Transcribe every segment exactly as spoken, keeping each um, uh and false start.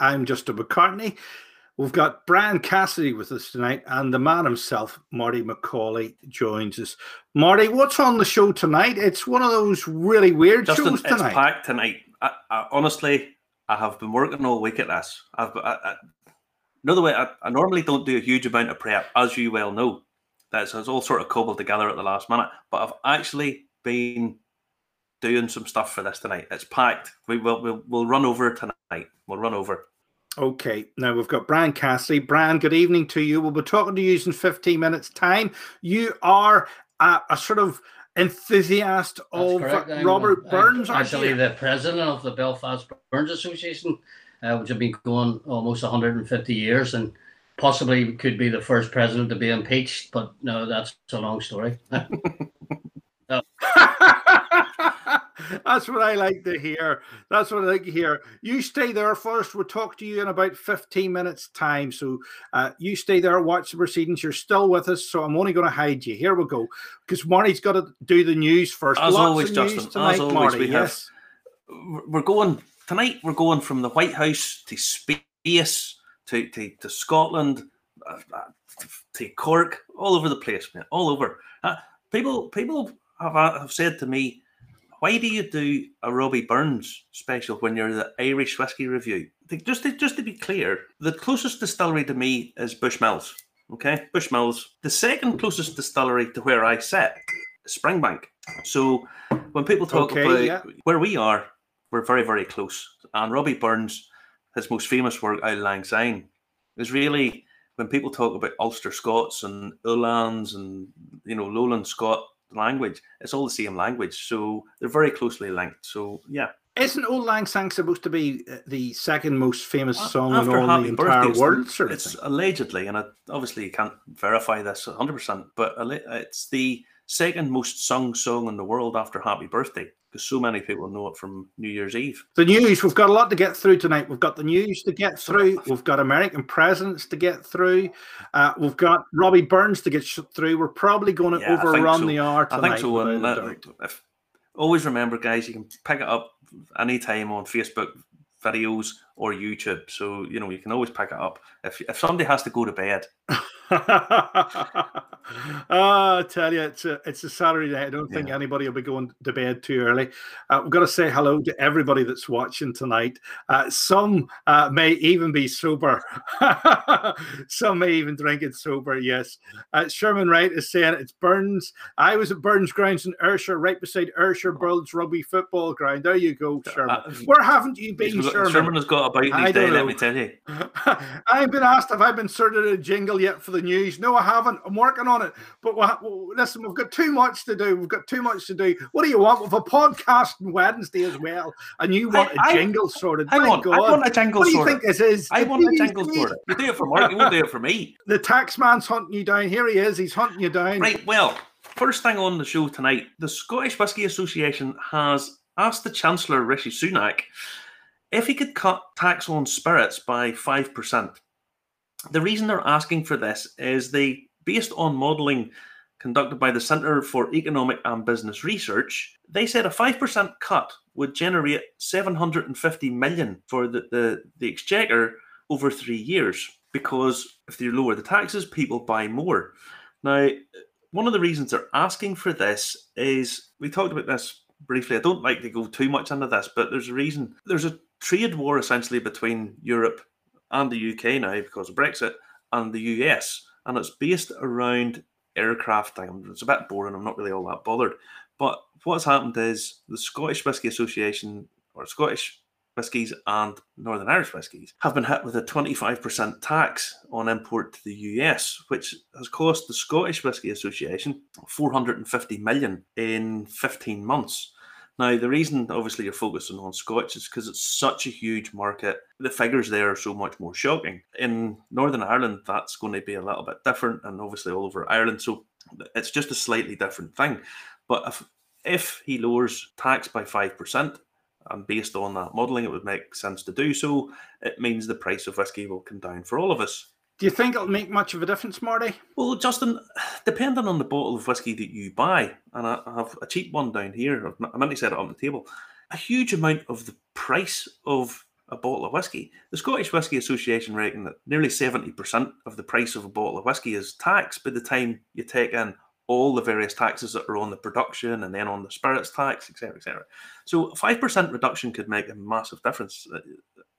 I'm Justin McCartney. We've got Brian Cassidy with us tonight, and the man himself, Marty McCauley, joins us. Marty, what's on the show tonight? It's one of those really weird Justin, shows tonight. It's packed tonight. I, I, honestly, I have been working all week at this. I've, I, I, another way, I, I normally don't do a huge amount of prep, as you well know. That's it's all sort of cobbled together at the last minute. But I've actually been doing some stuff for this tonight. It's packed. We will we'll, we'll run over tonight. We'll run over. Okay. Now we've got Brian Cassidy. Brian, good evening to you. We'll be talking to you in fifteen minutes' time. You are a, a sort of enthusiast of Robert I'm, Burns. I'm actually the president of the Belfast Burns Association, uh, which have been going almost one hundred fifty years, and possibly could be the first president to be impeached, but no, that's a long story. No. That's what I like to hear. That's what I like to hear. You stay there first. We'll talk to you in about fifteen minutes' time. So uh, you stay there, watch the proceedings. You're still with us, so I'm only going to hide you. Here we go, because Marty's got to do the news first. As Lots always, Justin, tonight, as always, Marty, we have. Yes. We're going tonight. We're going from the White House to space. To, to, to Scotland, uh, to Cork, all over the place, man, all over. Uh, people people have, have said to me, why do you do a Robbie Burns special when you're the Irish Whiskey Review? They, just, to, just to be clear, the closest distillery to me is Bushmills, okay? Bushmills. The second closest distillery to where I sit is Springbank. So when people talk okay, about yeah. where we are, we're very, very close. And Robbie Burns, his most famous work, Auld Lang Syne, is really, when people talk about Ulster Scots and Uhlans and, you know, Lowland Scot language, it's all the same language. So they're very closely linked. So, yeah. Isn't Auld Lang Syne supposed to be the second most famous song in all the entire world? Sort of it's thing? Allegedly, and I obviously can't verify this one hundred percent, but it's the second most sung song in the world after Happy Birthday, because so many people know it from New Year's Eve. The news, we've got a lot to get through tonight. We've got the news to get through. We've got American presidents to get through. Uh, we've got Robbie Burns to get through. We're probably going to yeah, overrun so. the hour tonight. I think so. And that, if, always remember, guys, you can pick it up anytime on Facebook videos or YouTube. So, you know, you can always pick it up if, if somebody has to go to bed. Oh, I tell you, it's a, it's a Saturday night. I don't yeah. think anybody will be going to bed too early. Uh, we've got to say hello to everybody that's watching tonight. Uh, some uh, may even be sober. Some may even drink it sober, yes. Uh, Sherman Wright is saying it's Burns. I was at Burns Grounds in Ayrshire, right beside Ayrshire Burns Rugby Football Ground. There you go, Sherman. Uh, Where haven't you been, Sherman? Sherman has got about these days, let me tell you. I've been asked if I've been sorted a jingle yet for the news. No, I haven't. I'm working on it. But we'll, listen, we've got too much to do. We've got too much to do. What do you want? We've a podcast on Wednesday as well, and you want I, a jingle I, sorted. Hang on. God. I want a jingle sorted. What do you think this is? I want a jingle sorted. You do it for Mark. You won't do it for me. The tax man's hunting you down. Here he is. He's hunting you down. Right. Well, first thing on the show tonight, the Scottish Whiskey Association has asked the Chancellor, Rishi Sunak, if he could cut tax on spirits by five percent. The reason they're asking for this is they, based on modelling conducted by the Centre for Economic and Business Research, they said a five percent cut would generate seven hundred fifty million pounds for the, the, the Exchequer over three years, because if they lower the taxes, people buy more. Now, one of the reasons they're asking for this is, we talked about this briefly, I don't like to go too much into this, but there's a reason. There's a trade war essentially between Europe and the U K now because of Brexit, and the U S, and it's based around aircraft. It's a bit boring, I'm not really all that bothered, but what's happened is the Scottish Whiskey Association, or Scottish Whiskies and Northern Irish Whiskies, have been hit with a twenty-five percent tax on import to the U S, which has cost the Scottish Whiskey Association four hundred fifty million pounds in fifteen months. Now, the reason, obviously, you're focusing on Scotch is because it's such a huge market. The figures there are so much more shocking. In Northern Ireland, that's going to be a little bit different, and obviously all over Ireland. So it's just a slightly different thing. But if, if he lowers tax by five percent, and based on that modelling, it would make sense to do so, it means the price of whiskey will come down for all of us. Do you think it'll make much of a difference, Marty? Well, Justin, depending on the bottle of whiskey that you buy, and I have a cheap one down here, I meant to set it on the table, a huge amount of the price of a bottle of whiskey. The Scottish Whiskey Association reckon that nearly seventy percent of the price of a bottle of whiskey is taxed by the time you take in all the various taxes that are on the production and then on the spirits tax, et cetera, et cetera. So a five percent reduction could make a massive difference,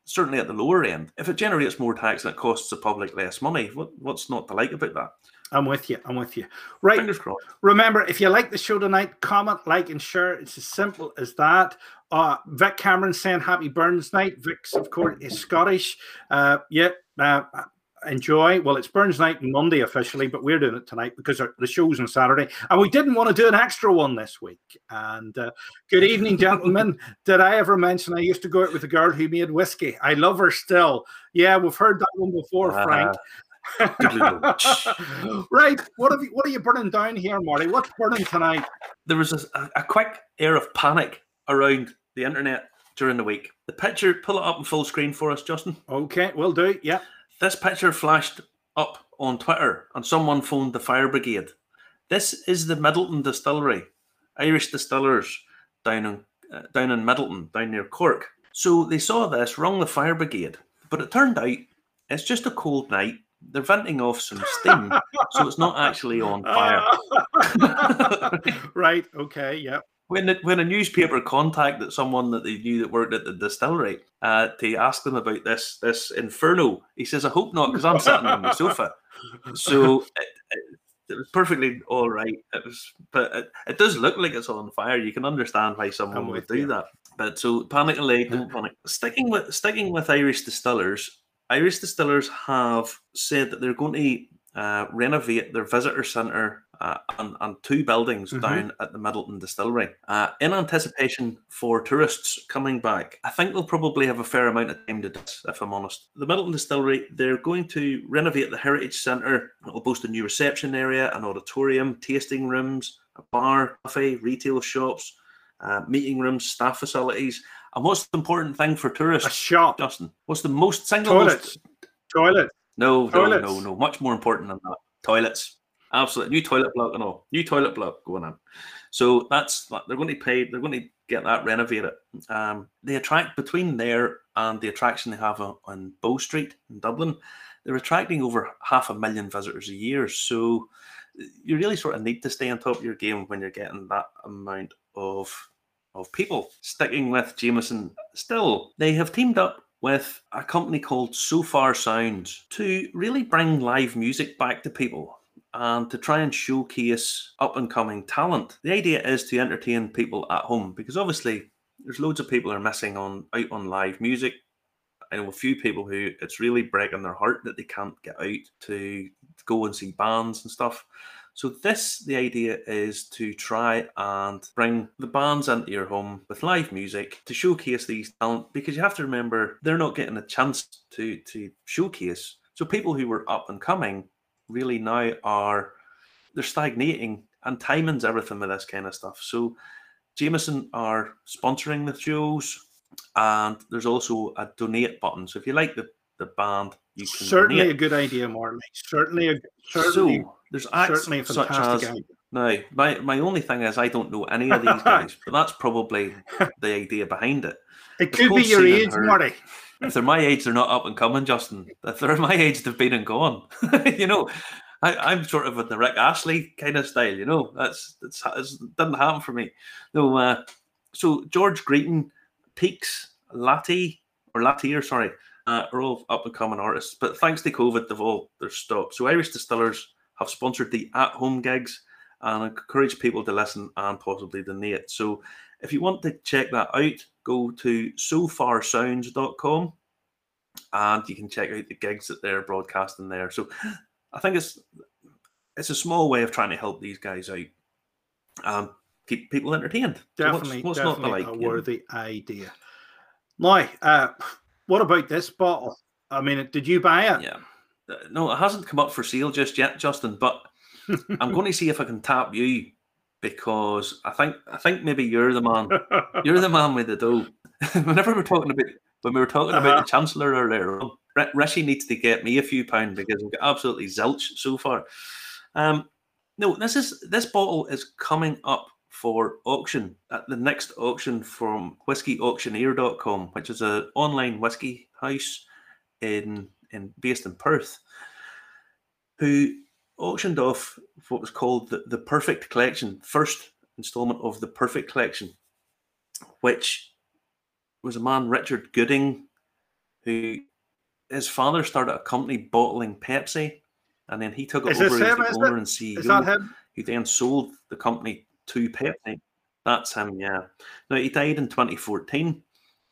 certainly at the lower end. If it generates more tax and it costs the public less money, what, what's not to like about that? I'm with you. I'm with you. Right. Fingers crossed. Remember, if you like the show tonight, comment, like, and share. It's as simple as that. Uh, Vic Cameron saying happy Burns night. Vic's, of course, is Scottish. Uh, yeah. Uh, enjoy. Well, it's Burns night Monday officially, but we're doing it tonight because our, the show's on Saturday. And we didn't want to do an extra one this week. And uh, good evening, gentlemen. Did I ever mention I used to go out with a girl who made whiskey? I love her still. Yeah, we've heard that one before, uh-huh. Frank. Right, what have you, what are you burning down here, Marty? What's burning tonight? There was a, a quick air of panic around the internet during the week. The picture, pull it up in full screen for us, Justin. Okay, we'll do. Yeah, this picture flashed up on Twitter, and someone phoned the fire brigade. This is the Middleton distillery, Irish Distillers down in uh, down in Middleton, down near Cork. So they saw this, rung the fire brigade, but it turned out it's just a cold night. They're venting off some steam, so it's not actually on fire. Right, okay, yeah. When it, when a newspaper contacted someone that they knew that worked at the distillery uh, to ask them about this this inferno, he says, I hope not, because I'm sitting on the sofa. So it, it, it was perfectly all right. It was, but it, it does look like it's on fire. You can understand why someone would do you. that. But so panic alert, don't panic. Sticking with, sticking with Irish Distillers, Irish Distillers have said that they're going to uh, renovate their visitor centre uh, and, and two buildings mm-hmm. down at the Middleton Distillery uh, in anticipation for tourists coming back. I think they'll probably have a fair amount of time to do this, if I'm honest. The Middleton Distillery, they're going to renovate the Heritage Centre. It'll boast a new reception area, an auditorium, tasting rooms, a bar, cafe, retail shops, uh, meeting rooms, staff facilities. And what's the important thing for tourists? A shop. Justin, what's the most single Toilets. Most... Toilets. No, Toilets. no, no, no. Much more important than that. Toilets. Absolutely. New toilet block and all. New toilet block going on. So that's they're going to pay. They're going to get that renovated. Um, they attract between there and the attraction they have on, on Bow Street in Dublin. They're attracting over half a million visitors a year. So you really sort of need to stay on top of your game when you're getting that amount of... of people. Sticking with Jameson still, they have teamed up with a company called Sofar Sounds to really bring live music back to people and to try and showcase up-and-coming talent. The idea is to entertain people at home, because obviously there's loads of people are missing on out on live music. I know a few people who it's really breaking their heart that they can't get out to go and see bands and stuff. So this, the idea is to try and bring the bands into your home with live music to showcase these talent, because you have to remember they're not getting a chance to, to showcase. So people who were up and coming really now are, they're stagnating, and timing's everything with this kind of stuff. So Jameson are sponsoring the shows, and there's also a donate button. So if you like the, the band, you can certainly donate. A good idea, Marley. Certainly a certainly. So, There's acts Certainly such as idea. Now, my, my only thing is I don't know any of these guys, but that's probably the idea behind it. It could be your age, Marty. If they're my age, they're not up and coming, Justin. If they're my age, they've been and gone. You know, I, I'm sort of in the Rick Astley kind of style. You know, that's that's it doesn't happen for me. No, uh, so George Greeton, Peaks, Latty or Lattier, sorry, uh, are all up and coming artists. But thanks to COVID, they've all they're stopped. So Irish Distillers have sponsored the at-home gigs and encourage people to listen and possibly donate. So if you want to check that out, go to sofar sounds dot com and you can check out the gigs that they're broadcasting there. So I think it's it's a small way of trying to help these guys out and keep people entertained. Definitely, so what's, what's definitely not like, a worthy you know? idea. Now, uh, what about this bottle? I mean, did you buy it? Yeah. No, it hasn't come up for sale just yet, Justin, but I'm going to see if I can tap you, because I think I think maybe you're the man. You're the man with the dough. Whenever we're talking about when we were talking uh-huh. about the Chancellor earlier, Rishi needs to get me a few pounds because I've got absolutely zilch so far. Um, no, this is this bottle is coming up for auction at the next auction from Whiskey Auctioneer dot com, which is an online whiskey house in, in based in Perth, who auctioned off what was called the, the Perfect Collection, first installment of the Perfect Collection, which was a man, Richard Gooding, who his father started a company bottling Pepsi, and then he took it is over as him, the owner it? and C E O, who then sold the company to Pepsi. That's him, yeah. Now, he died in twenty fourteen,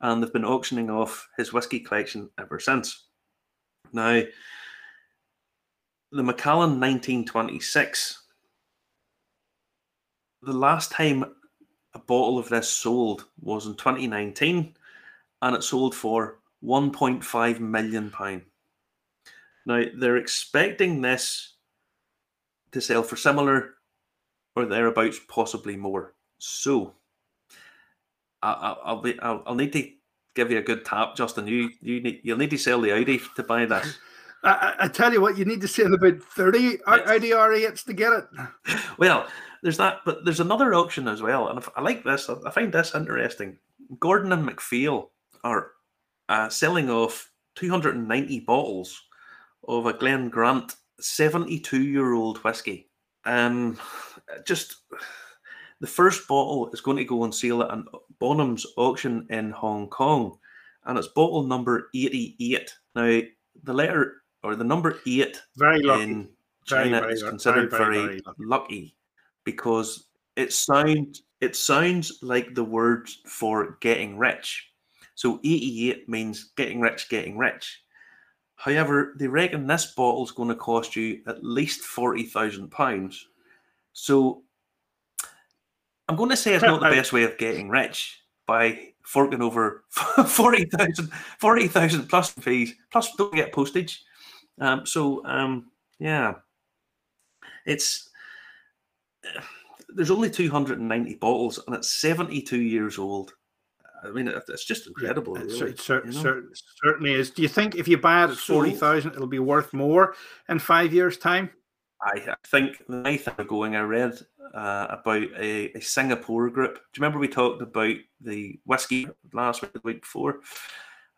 and they've been auctioning off his whiskey collection ever since. Now, the Macallan nineteen twenty-six, the last time a bottle of this sold was in twenty nineteen, and it sold for one point five million pounds. Now, they're expecting this to sell for similar or thereabouts, possibly more. So, I'll, I'll be I'll, I'll need to give you a good tap, Justin. You you need you'll need to sell the Audi to buy this. I, I tell you what, you need to sell about thirty Audi R eights to get it. Well, there's that, but there's another auction as well, and I like this. I find this interesting. Gordon and MacPhail are uh, selling off two hundred ninety bottles of a Glen Grant seventy-two-year-old whiskey. Um, just the first bottle is going to go on sale at an Bonhams auction in Hong Kong, and it's bottle number eighty-eight. Now, the letter or the number eight very lucky. in China very, very, is considered very, very, very, very lucky. lucky because it sounds it sounds like the word for getting rich. So eighty-eight means getting rich, getting rich. However, they reckon this bottle's going to cost you at least forty thousand pounds. So I'm going to say it's not the best way of getting rich by forking over forty thousand forty thousand plus fees, plus don't get postage. Um, so, um, yeah, it's there's only two hundred ninety bottles and it's seventy-two years old. I mean, it's just incredible. It really, cer you know? cer certainly is. Do you think if you buy it at forty thousand, it'll be worth more in five years' time? I, I think the night I'm going, I read uh, about a, a Singapore group. Do you remember we talked about the whiskey last week, the week before?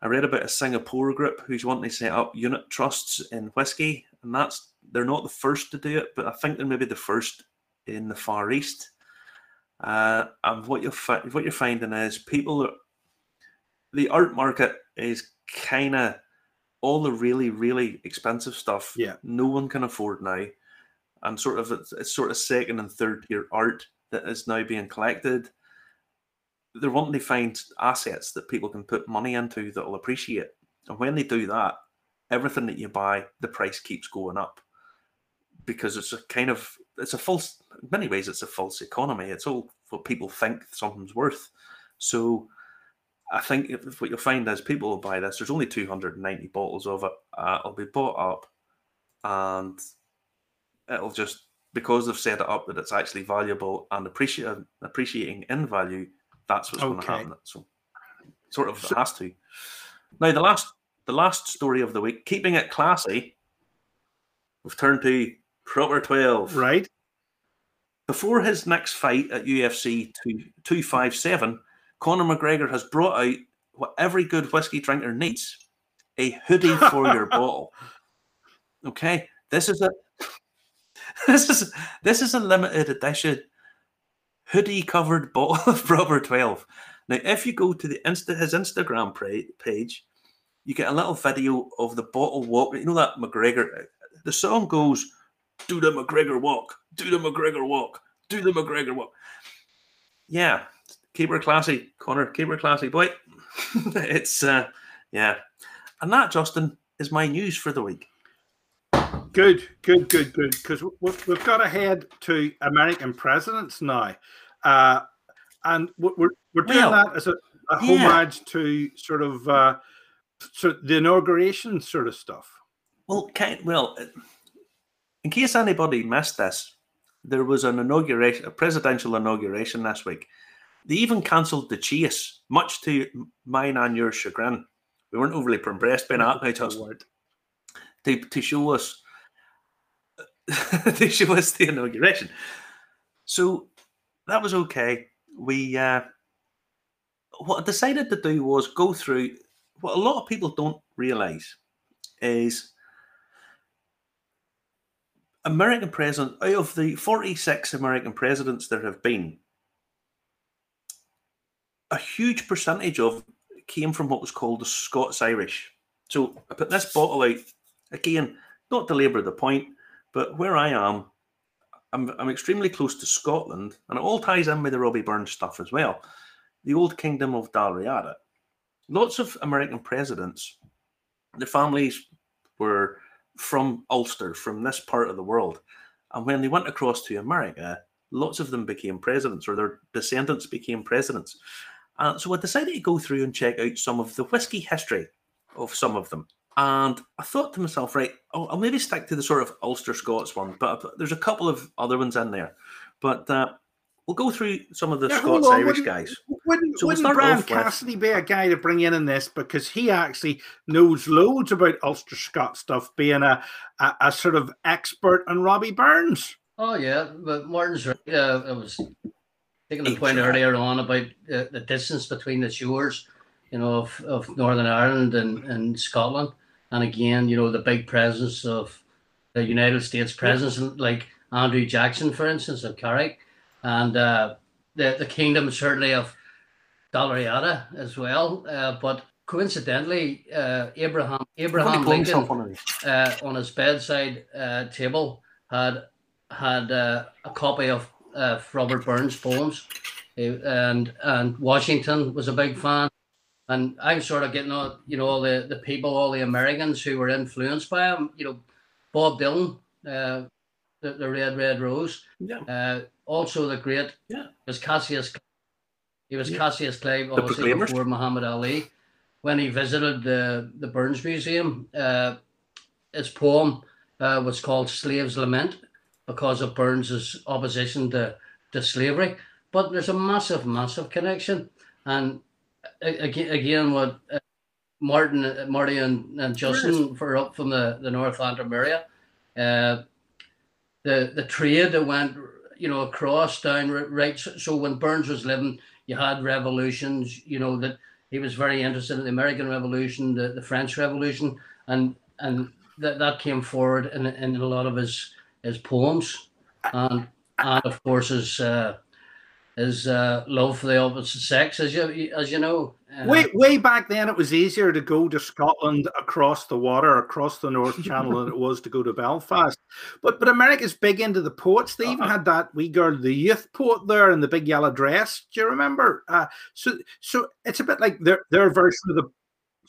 I read about a Singapore group who's wanting to set up unit trusts in whiskey, and that's they're not the first to do it, but I think they're maybe the first in the Far East. Uh, and what you're what you're finding is people, are, the art market is kind of all the really really expensive stuff. Yeah, no one can afford now, and sort of it's, it's sort of second and third tier art that is now being collected. They're wanting to find assets that people can put money into that will appreciate, and when they do that, everything that you buy, the price keeps going up because it's a kind of it's a false. In many ways, it's a false economy. It's all what people think something's worth. So I think if, if what you'll find is people will buy this. There's only two hundred ninety bottles of it. Uh, it'll be bought up, and it'll just, because they've set it up that it's actually valuable and appreciating appreciating in value, that's what's okay. going to happen. So sort of so, has to. Now, the last, the last story of the week, keeping it classy, we've turned to Proper twelve. Right. Before his next fight at U F C two fifty-seven, Conor McGregor has brought out what every good whiskey drinker needs, a hoodie for your bottle. Okay, this is a this is this is a limited edition hoodie covered bottle of Proper twelve. Now, if you go to the Insta, his Instagram page, you get a little video of the bottle walk. You know that McGregor, the song goes, "Do the McGregor walk, do the McGregor walk, do the McGregor walk." Yeah, keep her classy, Connor, keep her classy, boy. It's, uh, yeah. And that, Justin, is my news for the week. Good, good, good, good. Because we've, we've got to head to American presidents now. Uh, and we're, we're doing well, that as a, a homage yeah. to sort of uh, sort of the inauguration sort of stuff. Well, can't, well... Uh, in case anybody missed this, there was an inauguration, a presidential inauguration this week. They even cancelled the chase, much to mine and your chagrin. We weren't overly impressed by that, now, Justin, to, to show us to show us the inauguration. So that was okay. We uh, what I decided to do was go through what a lot of people don't realise is American president, out of the forty-six American presidents there have been, a huge percentage of it came from what was called the Scots-Irish. So I put this bottle out, again, not to labour the point, but where I am, I'm, I'm extremely close to Scotland, and it all ties in with the Robbie Burns stuff as well. The old kingdom of Dalriada. Lots of American presidents, their families were from Ulster, from this part of the world. And when they went across to America, lots of them became presidents, or their descendants became presidents. Uh, so I decided to go through and check out some of the whiskey history of some of them. And I thought to myself, right, I'll, I'll maybe stick to the sort of Ulster Scots one, but there's a couple of other ones in there. But uh, we'll go through some of the yeah, Scots Irish wouldn't, guys. Wouldn't, so wouldn't Brian Cassidy with... be a guy to bring in in this, because he actually knows loads about Ulster Scot stuff, being a, a, a sort of expert on Robbie Burns? Oh, yeah, but Martin's right. Uh, I was taking the point earlier on about uh, the distance between the shores, you know, of, of Northern Ireland and, and Scotland. And again, you know, the big presence of the United States presence, yeah. like Andrew Jackson, for instance, of Carrick. And uh, the, the kingdom, certainly, of Dalriada as well. Uh, but coincidentally, uh, Abraham, Abraham Lincoln, uh, on his bedside uh, table, had... had uh, a copy of uh, Robert Burns' poems, and and Washington was a big fan. And I'm sort of getting all, you know, all the, the people, all the Americans who were influenced by him, you know, Bob Dylan, uh, the, the Red, Red Rose. Yeah. Uh, also the great, yeah. was Cassius, he was yeah. Cassius Clay, obviously before Muhammad Ali. When he visited the, the Burns Museum, uh, his poem uh, was called Slave's Lament, because of Burns's opposition to, to slavery. But there's a massive, massive connection. And again, again what uh, Martin, uh, Marty and, and Justin were up from the, the North Antrim area, uh, the, the trade that went, you know, across, down, right. So, so when Burns was living, you had revolutions, you know, that he was very interested in the American Revolution, the, the French Revolution, and and that, that came forward in, in a lot of his... his poems, and and of course his uh, his uh, love for the opposite sex, as you as you know. Uh, way way back then, it was easier to go to Scotland across the water, across the North Channel, than it was to go to Belfast. But but America's big into the poets. They even uh-huh. had that wee girl, the youth poet there in the big yellow dress. Do you remember? Uh, so so it's a bit like their their version of the.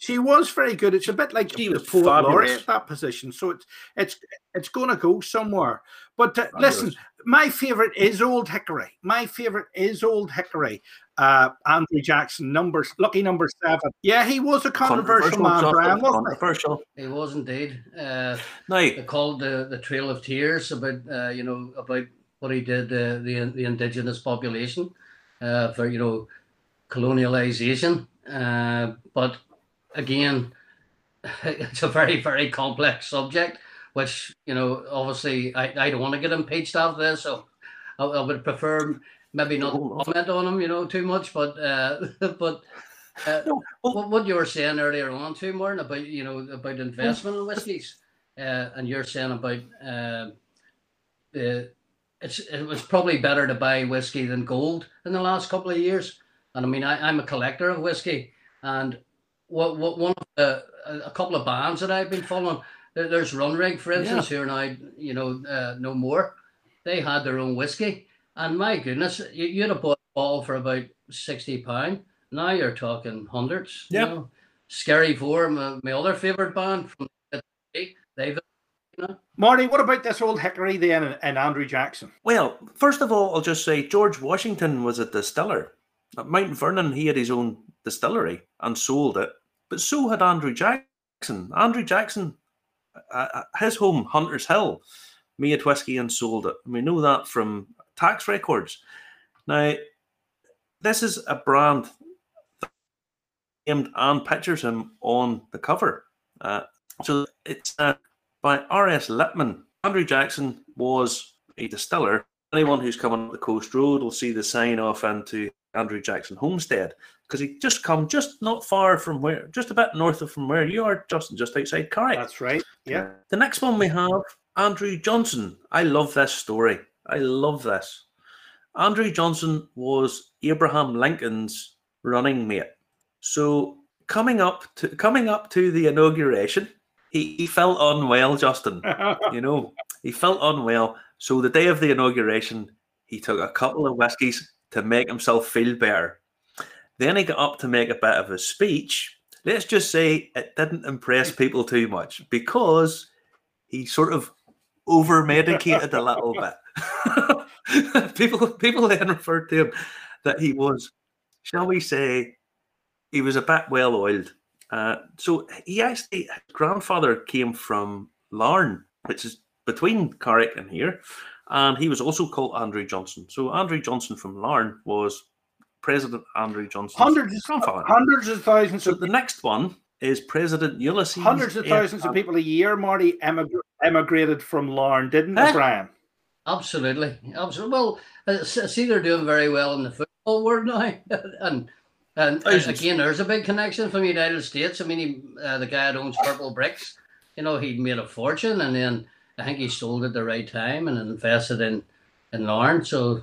She was very good. It's a bit like she the was poet fabulous. laureate at that position. So it's it's it's going to go somewhere. But uh, listen, my favourite is Old Hickory. My favourite is Old Hickory. Uh, Andrew Jackson, numbers lucky number seven. Yeah, he was a controversial, controversial man, Brian, wasn't controversial. he? He was indeed. Uh, now, they called the the Trail of Tears about uh, you know about what he did uh, the the indigenous population uh, for you know colonialisation, uh, but. Again, it's a very, very complex subject, which, you know, obviously I, I don't want to get impeached after this, so I, I would prefer maybe not to comment on him, you know, too much. But uh, but uh, no, well, what, what you were saying earlier on too, Martin, about, you know, about investment in whiskies, uh, and you're saying about uh, the, it's, it was probably better to buy whiskey than gold in the last couple of years. And I mean, I, I'm a collector of whiskey, and What, what one of the, a couple of bands that I've been following, there's Runrig, for instance, yeah. who are now, you know, uh, no more. They had their own whiskey, and my goodness, you, you'd have bought a bottle for about sixty pounds. Now you're talking hundreds. Yeah. You know? Scary Four, my, my other favourite band from the day, they've, you know. Marty, what about this Old Hickory then and, and Andrew Jackson? Well, first of all, I'll just say George Washington was a distiller. At Mount Vernon, he had his own distillery and sold it. But so had Andrew Jackson. Andrew Jackson, uh, his home, Hunter's Hill, made whiskey and sold it. And we know that from tax records. Now, this is a brand that named and pictures him on the cover. Uh, so it's uh, by R S Lippman. Andrew Jackson was a distiller anyone who's coming up the coast road will see the sign off into Andrew Jackson Homestead, because he just come just not far from where, just a bit north of from where you are, Justin, just outside Carrick. That's right. Yeah. The next one we have, Andrew Johnson. I love this story. I love this. Andrew Johnson was Abraham Lincoln's running mate. So coming up to coming up to the inauguration, he, he felt unwell, Justin. You know, he felt unwell. So the day of the inauguration, he took a couple of whiskies to make himself feel better. Then he got up to make a bit of a speech. Let's just say it didn't impress people too much because he sort of over-medicated a little bit. people people then referred to him that he was, shall we say, he was a bit well-oiled. Uh, so he actually, his grandfather came from Larne, which is between Carrick and here, and he was also called Andrew Johnson. So Andrew Johnson from Larne was President Andrew Johnson's hundreds grandfather. Hundreds of thousands. So of the people. Next one is President Ulysses. Hundreds of thousands F. of people a year, Marty, emig- emigrated from Larne, didn't they, eh? Brian? Absolutely. Absolutely. Well, I see they're doing very well in the football world now. and and again, there's a big connection from the United States. I mean, he, uh, the guy that owns Purple Bricks, you know, he made a fortune, and then I think he sold at the right time and invested in, in Larne. So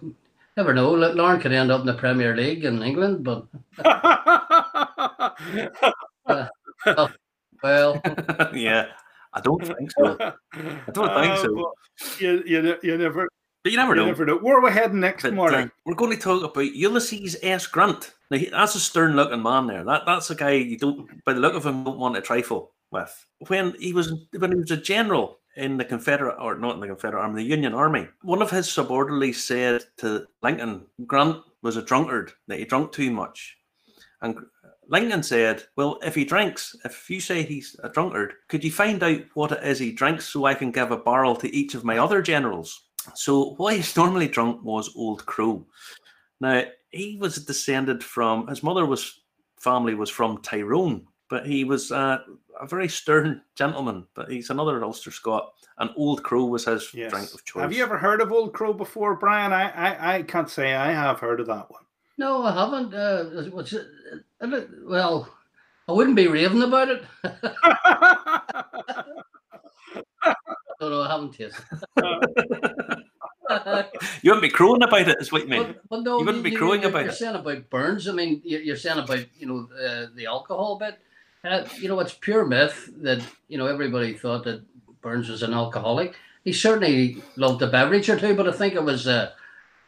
never know. Larne could end up in the Premier League in England, but uh, well, well, yeah, I don't think so. I don't uh, think so. You, you, you never, but you never you know. Never know. Where are we heading next, but, morning? Uh, we're going to talk about Ulysses S. Grant. Now, he, that's a stern-looking man there. That that's a guy you don't, by the look of him, don't want to trifle with. When he was when he was a general in the Confederate, or not in the Confederate Army, the Union Army, one of his subordinates said to Lincoln, Grant was a drunkard, that he drank too much. And Lincoln said, well, if he drinks, if you say he's a drunkard, could you find out what it is he drinks so I can give a barrel to each of my other generals? So what he's normally drunk was Old Crow. Now, he was descended from, his mother was family was from Tyrone, but he was uh, a very stern gentleman, but he's another Ulster Scot, and Old Crow was his yes. drink of choice. Have you ever heard of Old Crow before, Brian? I, I, I can't say I have heard of that one. No, I haven't. Uh, what's it? Well, I wouldn't be raving about it. No, no, I haven't tasted it. You wouldn't be crowing about it, is what you mean. But, but no, you wouldn't you, be crowing you, about you're it. You're saying about Burns. I mean, you're, you're saying about, you know, uh, the alcohol bit. Uh, you know, it's pure myth that, you know, everybody thought that Burns was an alcoholic. He certainly loved a beverage or two, but I think it was, uh,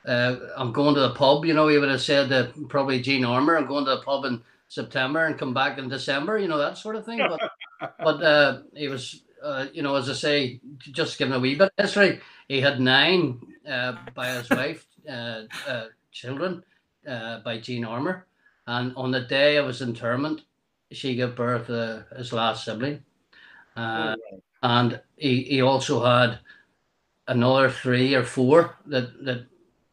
uh, I'm going to the pub, you know, he would have said uh, probably Jean Armour, I'm going to the pub in September and come back in December, you know, that sort of thing. But, but uh, he was, uh, you know, as I say, just giving a wee bit of history, he had nine uh, by his wife, uh, uh, children uh, by Jean Armour. And on the day of his interment, she gave birth to uh, his last sibling. Uh, oh, right. And he, he also had another three or four that, that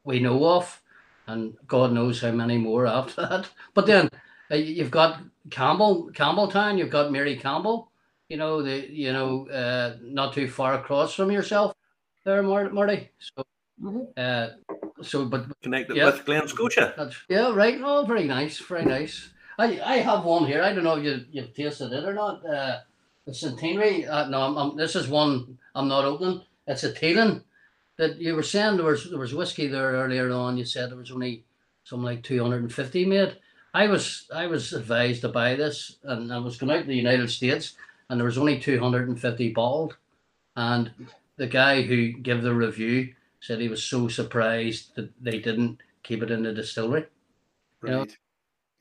we know of, and God knows how many more after that. But then uh, you've got Campbell, Campbelltown, you've got Mary Campbell, you know, the you know, uh, not too far across from yourself there, Marty. So, uh, so but connected yeah, with Glen Scotia. That's, yeah, right. Oh, very nice, very nice. I, I have one here. I don't know if you, you've tasted it or not. Uh, the centenary. Uh, no, I'm, I'm, this is one I'm not opening. It's a Teelan that you were saying there was there was whiskey there earlier on. You said there was only something like two hundred fifty made. I was I was advised to buy this, and I was going out to the United States, and there was only two hundred fifty bottled. And the guy who gave the review said he was so surprised that they didn't keep it in the distillery. Right. You know,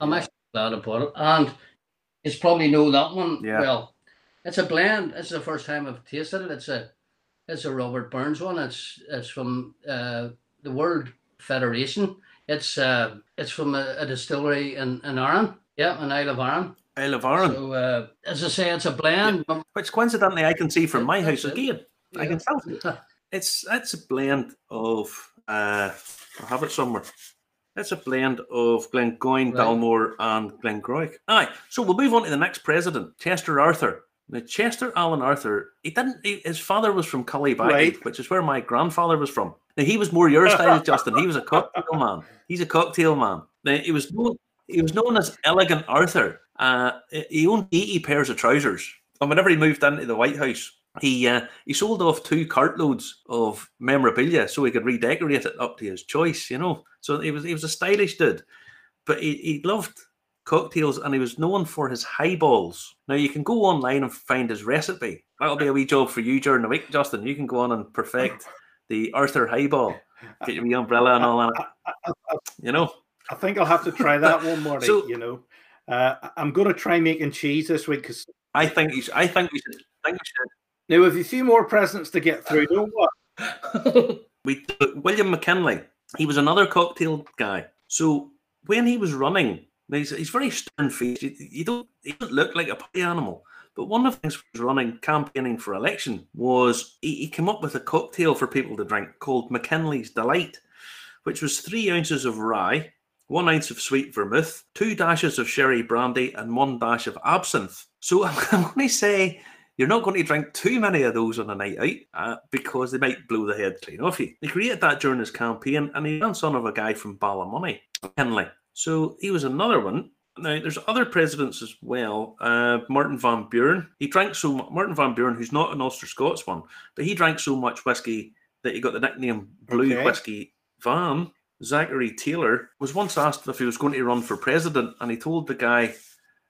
I'm actually glad I bought it, and it's probably know that one yeah. well. It's a blend. It's the first time I've tasted it. It's a it's a Robert Burns one. It's it's from uh, the World Federation. It's uh, it's from a, a distillery in, in Arran, yeah, in Isle of Arran. Isle of Arran. So uh, as I say, it's a blend, yeah. which coincidentally I can see from my house again. Yeah. I can tell it. it's it's a blend of uh, I have it somewhere. It's a blend of Glengoyne, right. Dalmore, and Glengroig. Aye, so we'll move on to the next president, Chester Arthur. Now, Chester Alan Arthur, he didn't. He, his father was from Cullyback, right, which is where my grandfather was from. Now, he was more your style, Justin. He was a cocktail man. He's a cocktail man. Now, he was known, he was known as Elegant Arthur. Uh, he owned eighty pairs of trousers. And whenever he moved into the White House, he uh, he sold off two cartloads of memorabilia so he could redecorate it up to his choice, you know. So he was he was a stylish dude. But he, he loved cocktails, and he was known for his highballs. Now, you can go online and find his recipe. That'll be a wee job for you during the week, Justin. You can go on and perfect the Arthur highball. Get your wee umbrella and all that, you know. I think I'll have to try that one more day, so, you know. Uh, I'm going to try making cheese this week. Cause I think you should. I think we should. I think we should. Now, we have a few more presents to get through, don't we? we William McKinley, he was another cocktail guy. So when he was running, he's, he's very stern-faced. You, you don't, he doesn't look like a party animal. But one of the things when he was running, campaigning for election, was he, he came up with a cocktail for people to drink called McKinley's Delight, which was three ounces of rye, one ounce of sweet vermouth, two dashes of sherry brandy, and one dash of absinthe. So I'm, I'm going to say... you're not going to drink too many of those on a night out uh, because they might blow the head clean off you. He created that during his campaign, and he ran son of a guy from Ballymoney, Henley. So he was another one. Now, there's other presidents as well. Uh, Martin Van Buren. He drank so much. Martin Van Buren, who's not an Ulster-Scotsman, but he drank so much whiskey that he got the nickname Blue okay. Whiskey Van. Zachary Taylor was once asked if he was going to run for president, and he told the guy,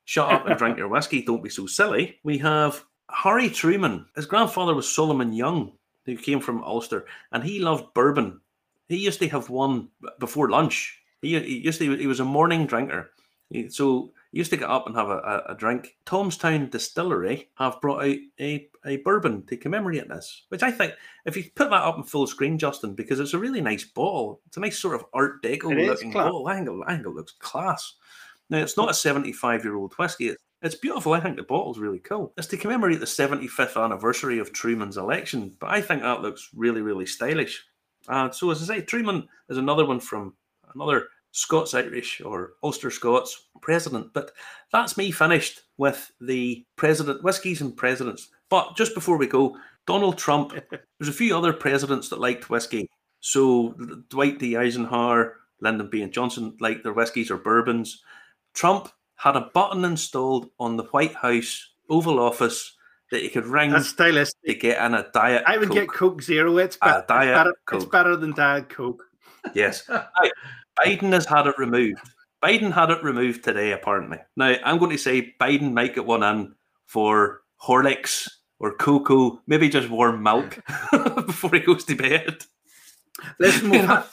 shut up and drink your whiskey. Don't be so silly. We have... Harry Truman, his grandfather was Solomon Young, who came from Ulster, and he loved bourbon. He used to have one before lunch. He, he used to, he was a morning drinker, he, so he used to get up and have a, a, a drink. Tomstown Distillery have brought out a, a bourbon to commemorate this, which I think, if you put that up in full screen, Justin, because it's a really nice bottle. It's a nice sort of Art Deco-looking bottle. I think, it, I think it looks class. Now, it's not a seventy-five-year-old whiskey, it's It's beautiful. I think the bottle's really cool. It's to commemorate the seventy-fifth anniversary of Truman's election, but I think that looks really, really stylish. Uh, so, as I say, Truman is another one from another Scots-Irish or Ulster-Scots president. But that's me finished with the president, whiskies and presidents. But just before we go, Donald Trump, there's a few other presidents that liked whiskey. So, Dwight D. Eisenhower, Lyndon B. Johnson liked their whiskies or bourbons. Trump had a button installed on the White House Oval Office that you could ring to get in a Diet Coke. I would Coke. get Coke Zero. It's, be- it's, better, Coke. it's better than Diet Coke. Yes. Right. Biden has had it removed. Biden had it removed today, apparently. Now, I'm going to say Biden might get one in for Horlicks or cocoa, maybe just warm milk before he goes to bed. Let's move on.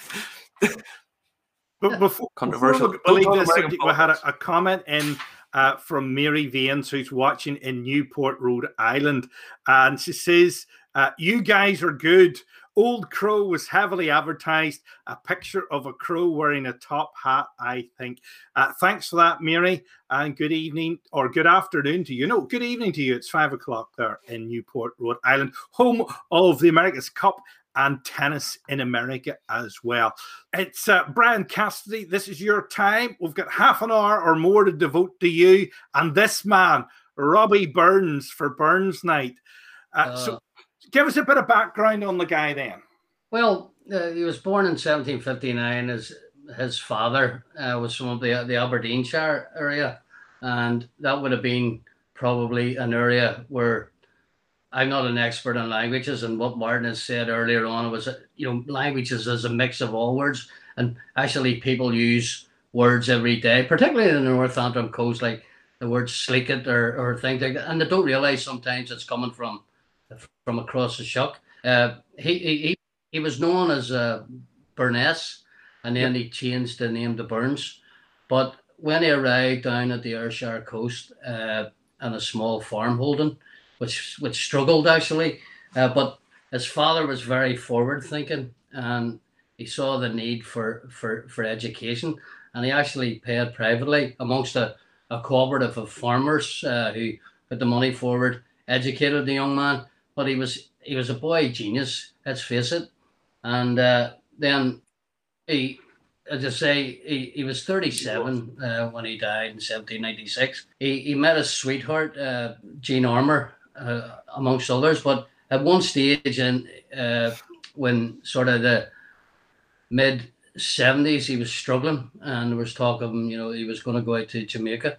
But before, controversial. Before we, this subject, we had a, a comment in uh, from Mary Vaines, who's watching in Newport, Rhode Island. And she says, uh, you guys are good. Old Crow was heavily advertised. A picture of a crow wearing a top hat, I think. Uh, thanks for that, Mary. And good evening or good afternoon to you. No, good evening to you. It's five o'clock there in Newport, Rhode Island, home of the America's Cup and tennis in America as well. It's uh, Brian Cassidy. This is your time. We've got half an hour or more to devote to you and this man, Robbie Burns, for Burns Night. Uh, uh, so give us a bit of background on the guy then. Well, uh, he was born in seventeen fifty-nine. His, his father uh, was from the, the Aberdeenshire area, and that would have been probably an area where... I'm not an expert on languages, and what Martin has said earlier on was, you know, languages is a mix of all words, and actually people use words every day, particularly in the North Antrim coast, like the word sleek it or, or things like that, and they don't realise sometimes it's coming from from across the shock. Uh, he, he he was known as uh, Burness, and then he changed the name to Burns, but when he arrived down at the Ayrshire coast uh, on a small farm holding, Which, which struggled actually, uh, but his father was very forward thinking, and he saw the need for, for, for education, and he actually paid privately amongst a, a cooperative of farmers uh, who put the money forward, educated the young man. But he was he was a boy genius, let's face it. And uh, then he as I say, he, he was thirty-seven uh, when he died in seventeen ninety-six. He, he met his sweetheart, uh, Jean Armour, uh, amongst others. But at one stage, in, uh, when sort of the mid seventies, he was struggling, and there was talk of him, you know, he was going to go out to Jamaica.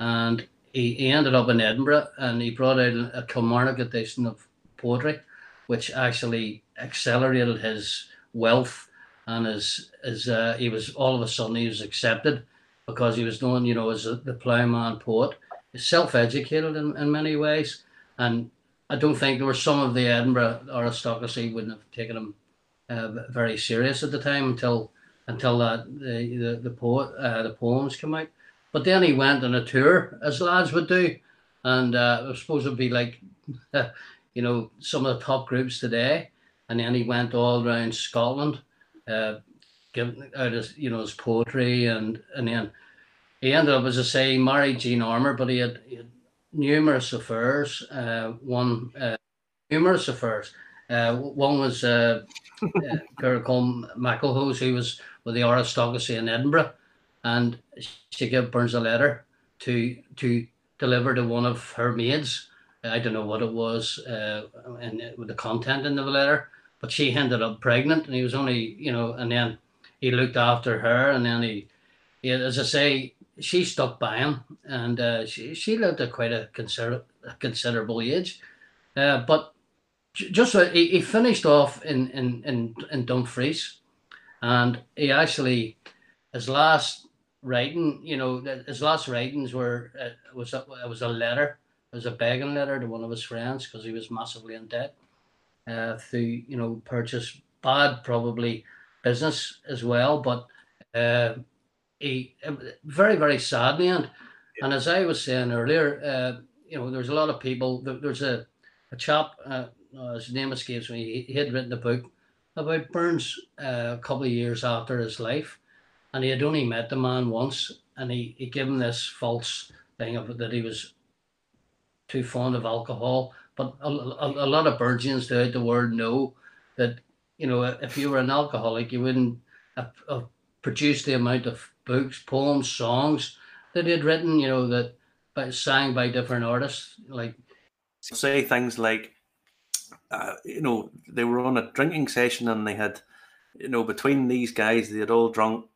And he, he ended up in Edinburgh, and he brought out a Kilmarnock edition of poetry, which actually accelerated his wealth. And as as uh, he was, all of a sudden he was accepted because he was known, you know, as a, the ploughman poet, self-educated in, in many ways. And I don't think there were some of the Edinburgh aristocracy wouldn't have taken him uh, very serious at the time until until that the the, the poet uh, the poems came out. But then he went on a tour, as lads would do, and uh, I suppose it'd be like you know, some of the top groups today. And then he went all around Scotland, Uh, giving out his, you know, his poetry, and and then he ended up, as I say, he married Jean Armour, but he had, he had numerous affairs. Uh, one uh, numerous affairs. Uh, one was uh, uh, girl called McElhose, who was with the aristocracy in Edinburgh, and she gave Burns a letter to to deliver to one of her maids. I don't know what it was, uh, and with the content in the letter. But she ended up pregnant, and he was only, you know, and then he looked after her, and then he, he as I say, she stuck by him, and uh, she she lived at quite a, consider a considerable age, uh, but just uh, he, he finished off in in in in Dumfries, and he actually his last writing, you know, his last writings were uh, was a, it was a letter, it was a begging letter to one of his friends because he was massively in debt. Uh, through, you know, purchase, bad probably business as well, but uh, he very, very sad in the end. Yeah. And as I was saying earlier, uh, you know, there's a lot of people, there, there's a, a chap, uh, his name escapes me, he, he had written a book about Burns uh, a couple of years after his life, and he had only met the man once, and he, he gave him this false thing of that he was too fond of alcohol. But a, a, a lot of Burgians throughout the world know that, you know, if you were an alcoholic, you wouldn't have, have produced the amount of books, poems, songs that he'd written, you know, that by, sang by different artists. Like, say things like, uh, you know, they were on a drinking session and they had, you know, between these guys, they had all drunk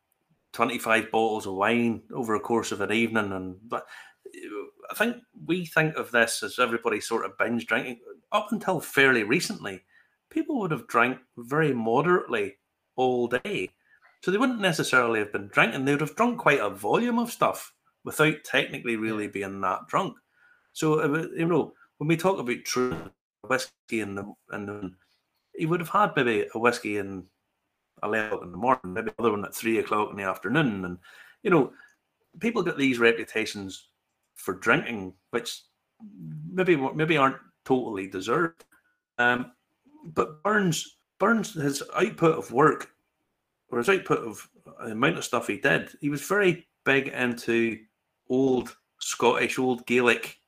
twenty-five bottles of wine over a course of an evening. And but I think we think of this as everybody sort of binge drinking. Up until fairly recently, people would have drank very moderately all day. So they wouldn't necessarily have been drinking. They would have drunk quite a volume of stuff without technically really being that drunk. So, you know, when we talk about true whiskey, and the, and he would have had maybe a whiskey in eleven o'clock in the morning, maybe another one at three o'clock in the afternoon. And, you know, people get these reputations for drinking, which maybe maybe aren't totally deserved. Um, but Burns, Burns, his output of work, or his output of the amount of stuff he did, he was very big into old Scottish, old Gaelic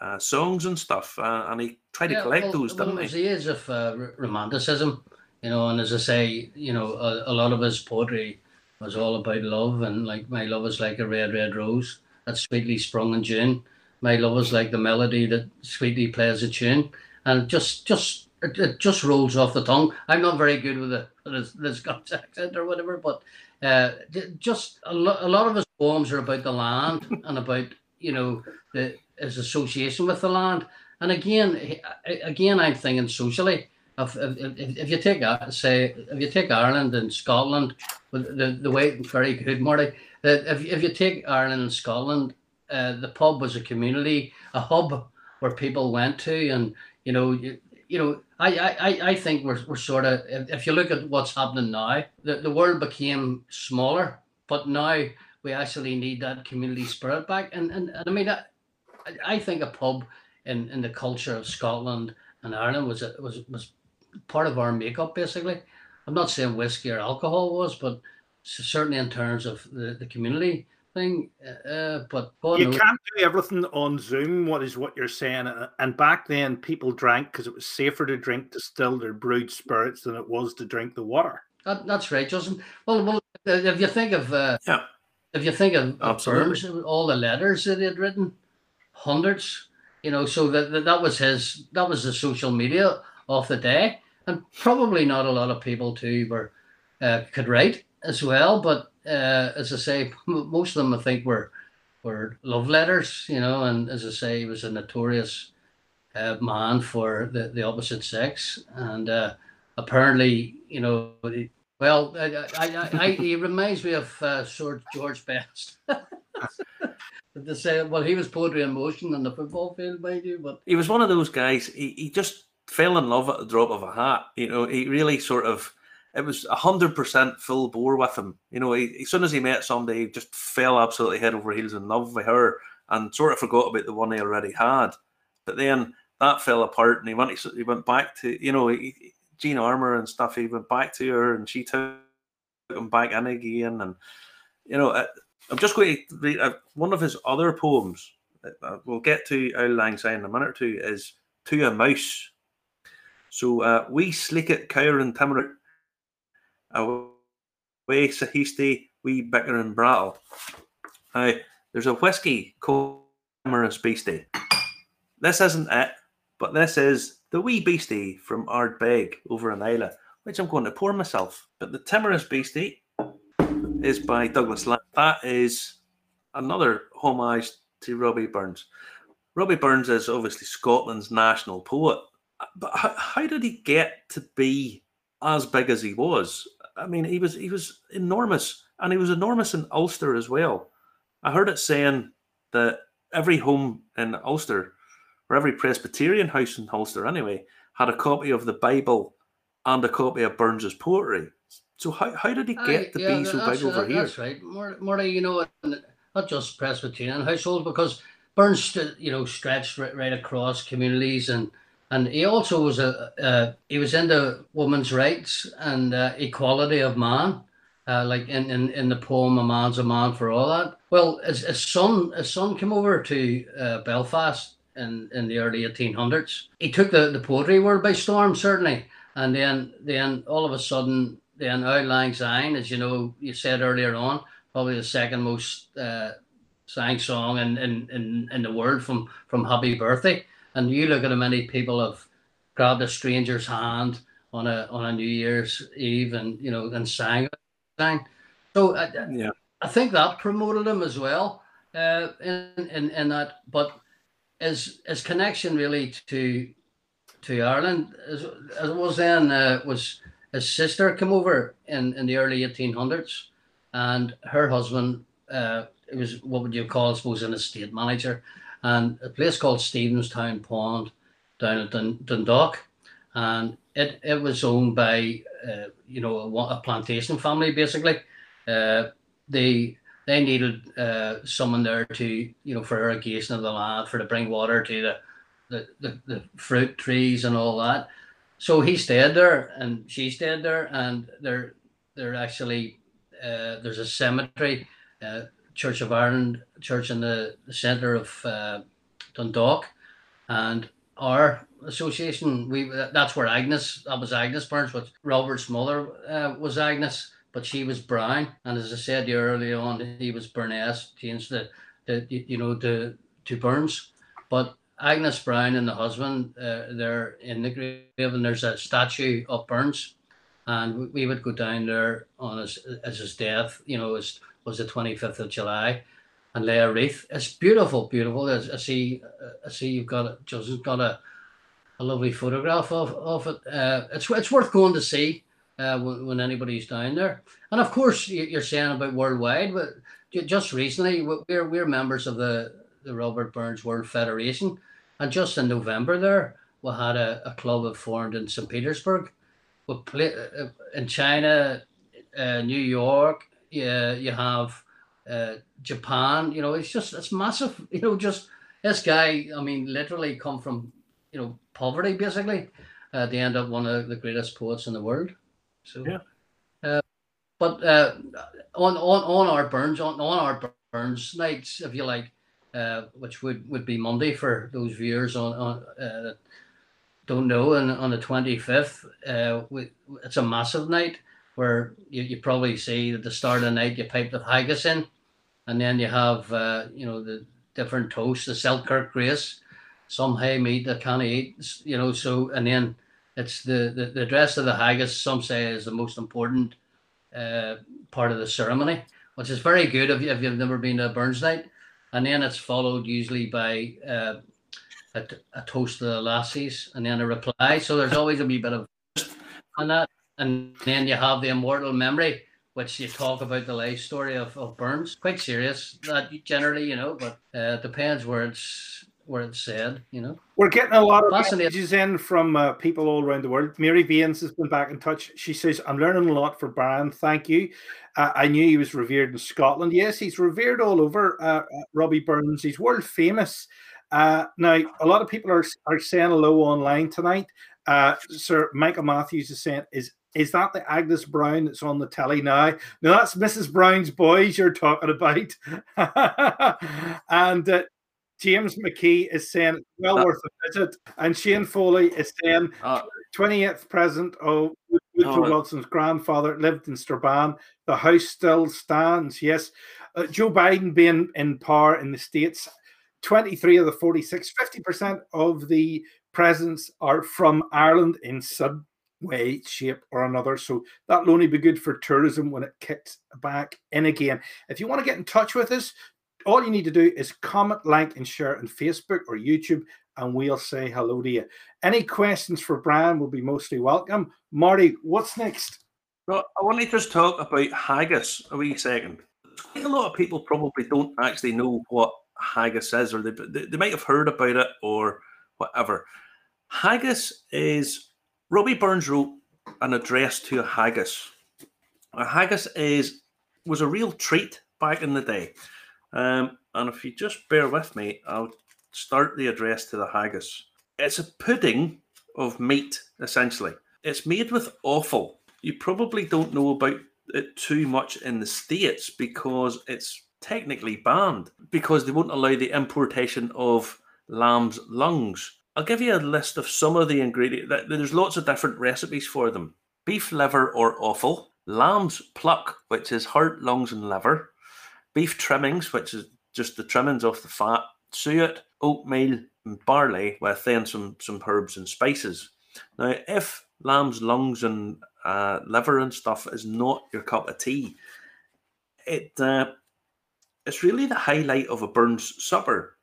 uh, songs and stuff, uh, and he tried yeah, to collect well, those, didn't well, he? It was the age of uh, romanticism, you know, and as I say, you know, a, a lot of his poetry was all about love, and like, my love is like a red, red rose that's sweetly sprung in June. My love is like the melody that sweetly plays a tune, and it just, just, it, it just rolls off the tongue. I'm not very good with the the Scots accent or whatever, but uh, just a, lo a lot of his poems are about the land and about, you know, the, his association with the land. And again, again, I'm thinking socially. If, if, if you take say if you take Ireland and Scotland, the the way very good, Marty. If if you take Ireland and Scotland, uh, the pub was a community, a hub where people went to, and you know, you, you know, I, I, I think we're we're sort of, if you look at what's happening now, the, the world became smaller, but now we actually need that community spirit back. And and, and I mean, I, I think a pub in, in the culture of Scotland and Ireland was was was part of our makeup basically. I'm not saying whiskey or alcohol was, but so certainly in terms of the, the community thing, uh, but God you knows. Can't do everything on Zoom, what is what you're saying. And back then, people drank because it was safer to drink distilled or brewed spirits than it was to drink the water. That, that's right, Justin. Well, well, If you think of uh, yeah, if you think of absolutely all the letters that he had written, hundreds, you know, so that, that that was his, that was the social media of the day, and probably not a lot of people too were uh, could write as well. But uh, as I say, most of them I think were were love letters, you know. And as I say, he was a notorious uh, man for the the opposite sex, and uh, apparently, you know. He, Well, I, I, I, he reminds me of uh, Sir George Best. They say, well, he was poetry in motion on the football field, mind you. But he was one of those guys. He he just fell in love at the drop of a hat. You know, he really sort of, it was a hundred percent full bore with him. You know, he, as soon as he met somebody, he just fell absolutely head over heels in love with her, and sort of forgot about the one he already had. But then that fell apart, and he went he went back to, you know, he. Jean Armour and stuff, he went back to her and she took him back in again. And, you know, I, I'm just going to read uh, one of his other poems. Uh, we'll get to Auld Lang Syne in a minute or two, is To a Mouse. So, uh, we sleek it cowering timorate, away sahisty, we bicker and brattle. Now, there's a whiskey called Timorous Beastie. This isn't it, but this is The Wee Beastie from Ardbeg over in Islay, which I'm going to pour myself. But The Timorous Beastie is by Douglas Lamb. That is another homage to Robbie Burns. Robbie Burns is obviously Scotland's national poet. But how, how did he get to be as big as he was? I mean, he was he was enormous, and he was enormous in Ulster as well. I heard it saying that every home in Ulster, or every Presbyterian house in Ulster anyway, had a copy of the Bible and a copy of Burns's poetry. So how how did he get to be so big over here? That's right, Marty, you know, not just Presbyterian households, because Burns, you know, stretched right, right across communities, and and he also was a uh, he was into women's rights and uh, equality of man, uh, like in, in in the poem "A Man's a Man" for all that. Well, his, his son his son came over to uh, Belfast in in the early eighteen hundreds. He took the, the poetry world by storm, certainly, and then then all of a sudden, then Auld Lang Syne, as you know, you said earlier on, probably the second most uh, sang song in, in, in, in the world, from, from Happy Birthday. And you look at how many people have grabbed a stranger's hand on a on a New Year's Eve and, you know, and sang. So I, yeah. I think that promoted him as well uh, in, in, in that, but His, his connection really to to Ireland, as, as it was then, uh, was his sister came over in, in the early eighteen hundreds, and her husband uh, it was, what would you call, I suppose, an estate manager, and a place called Stephenstown Pond down at Dun, Dundalk, and it, it was owned by, uh, you know, a, a plantation family, basically. Uh, they... They needed uh, someone there to, you know, for irrigation of the land, for to bring water to the, the, the, the fruit trees and all that. So he stayed there, and she stayed there, and they're they're actually uh, there's a cemetery, uh, Church of Ireland Church in the, the centre of uh, Dundalk, and our association, we that's where Agnes, that was Agnes Burns, which Robert's mother uh, was Agnes. But she was brown, and as I said earlier on, he was Burness, changed the, the you know, the to Burns. But Agnes Brown and the husband, uh, they're in the grave, and there's a statue of Burns, and we would go down there on his, as his death, you know, as was the twenty-fifth of July, and lay a wreath. It's beautiful, beautiful. I see, I see you've got Joseph's got a, a lovely photograph of of it. Uh, it's it's worth going to see. Uh, when, when anybody's down there. And of course, you, you're saying about worldwide, but just recently, we're we're members of the, the Robert Burns World Federation, and just in November there, we had a, a club that formed in Saint Petersburg. We play, uh, in China, uh, New York, yeah, you have uh, Japan, you know, it's just, it's massive, you know, just this guy, I mean, literally come from, you know, poverty, basically, uh, they end up one of the greatest poets in the world. So, yeah. uh, but uh, on on on our Burns on, on our Burns nights, if you like, uh, which would, would be Monday for those viewers on on uh, that don't know, and on the twenty-fifth, uh, we, it's a massive night, where you, you probably see at the start of the night you pipe the haggis in, and then you have uh, you know, the different toasts, the Selkirk grace, some hay meat that can't eat, you know. So and then it's the, the the dress of the haggis. Some say is the most important uh, part of the ceremony, which is very good if, you, if you've never been to a Burns night. And then it's followed usually by uh, a, a toast to the lassies, and then a reply. So there's always a wee bit of on that. And then you have the immortal memory, which you talk about the life story of, of Burns. Quite serious, that generally, you know, but uh, depends where it's where it's said, you know. We're getting a lot of messages in from uh, people all around the world. Mary Baines has been back in touch. She says, I'm learning a lot for Brian. Thank you. Uh, I knew he was revered in Scotland. Yes, he's revered all over, uh, Robbie Burns. He's world famous. Uh, now, a lot of people are, are saying hello online tonight. Uh, Sir Michael Matthews is saying, is Is that the Agnes Brown that's on the telly now? No, that's Missus Brown's Boys you're talking about. And uh, James McKee is saying, well that, worth a visit. And Shane Foley is saying, uh, twenty-eighth president of Woodrow oh, Wilson's grandfather lived in Strabane. The house still stands, yes. Uh, Joe Biden being in power in the States, twenty-three of the forty-six, fifty percent of the presidents are from Ireland in Sudbury. Way, shape, or another. So that'll only be good for tourism when it kicks back in again. If you want to get in touch with us, all you need to do is comment, like, and share on Facebook or YouTube, and we'll say hello to you. Any questions for Brian will be mostly welcome. Marty, what's next? Well, I want to just talk about haggis a wee second. Quite a lot of people probably don't actually know what haggis is, or they, they might have heard about it or whatever. Haggis is... Robbie Burns wrote an address to a haggis. A haggis is was a real treat back in the day. Um, and if you just bear with me, I'll start the address to the haggis. It's a pudding of meat, essentially. It's made with offal. You probably don't know about it too much in the States because it's technically banned because they won't allow the importation of lamb's lungs. I'll give you a list of some of the ingredients. There's lots of different recipes for them. Beef liver or offal, lamb's pluck, which is heart, lungs, and liver, beef trimmings, which is just the trimmings off the fat, suet, oatmeal, and barley, with then some, some herbs and spices. Now, if lamb's lungs and uh, liver and stuff is not your cup of tea, it uh, it's really the highlight of a Burns supper.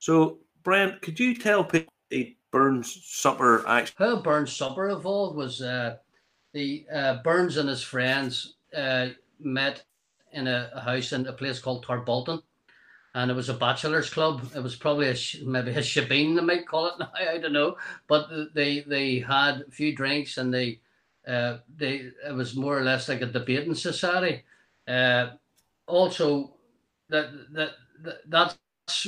So, Brian, could you tell people a Burns supper actually? How Burns supper evolved was uh, the uh, Burns and his friends uh, met in a, a house in a place called Tarbolton, and it was a bachelor's club. It was probably a sh maybe a shebeen they might call it now, I don't know. But they they had a few drinks, and they uh, they it was more or less like a debating society. Uh, also, that that, that that's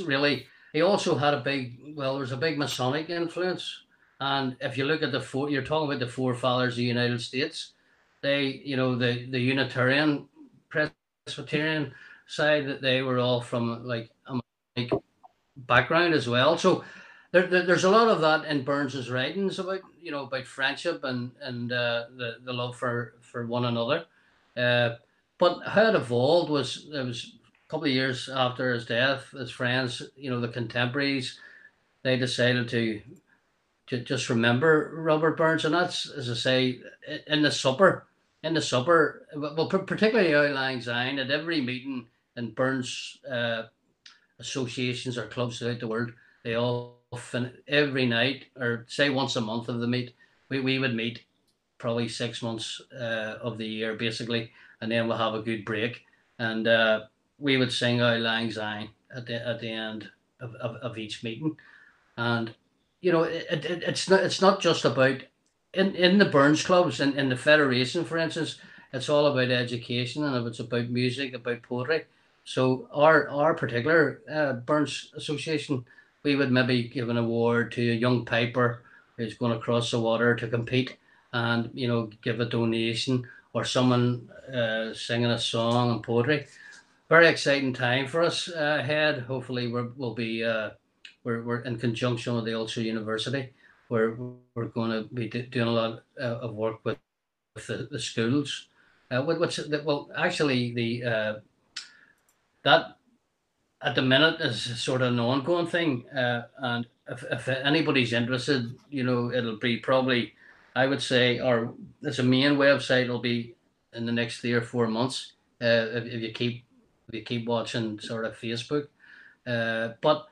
really. He also had a big, well, there was a big Masonic influence. And if you look at the four, you're talking about the forefathers of the United States. They, you know, the, the Unitarian, Presbyterian side, that they were all from like a Masonic background as well. So there, there, there's a lot of that in Burns's writings about, you know, about friendship and, and uh, the, the love for, for one another. Uh, but how it evolved was, it was, couple of years after his death, his friends, you know, the contemporaries, they decided to to just remember Robert Burns, and that's, as I say, in the supper, in the supper, well, particularly Auld Lang Syne, at every meeting in Burns uh, associations or clubs throughout the world, they all fin every night, or say once a month of the meet, we we would meet probably six months uh, of the year basically, and then we'll have a good break, and. Uh, We would sing Auld Lang Syne at the at the end of, of, of each meeting, and you know it, it it's not it's not just about in in the Burns clubs and in, in the Federation, for instance. It's all about education, and it's about music, about poetry. So our our particular uh, Burns Association, we would maybe give an award to a young piper who's going across the water to compete, and you know give a donation, or someone uh, singing a song and poetry. Very exciting time for us uh, ahead. Hopefully, we're, we'll be uh, we're we're in conjunction with the Ulster University. We're we're going to be doing a lot uh, of work with, with the, the schools Uh, what, what's the, well, actually, the uh, that at the minute is sort of an ongoing thing, uh, and if, if anybody's interested, you know, it'll be probably, I would say, or it's a main website. It'll be in the next three or four months uh, if, if you keep if you keep watching sort of Facebook. Uh, but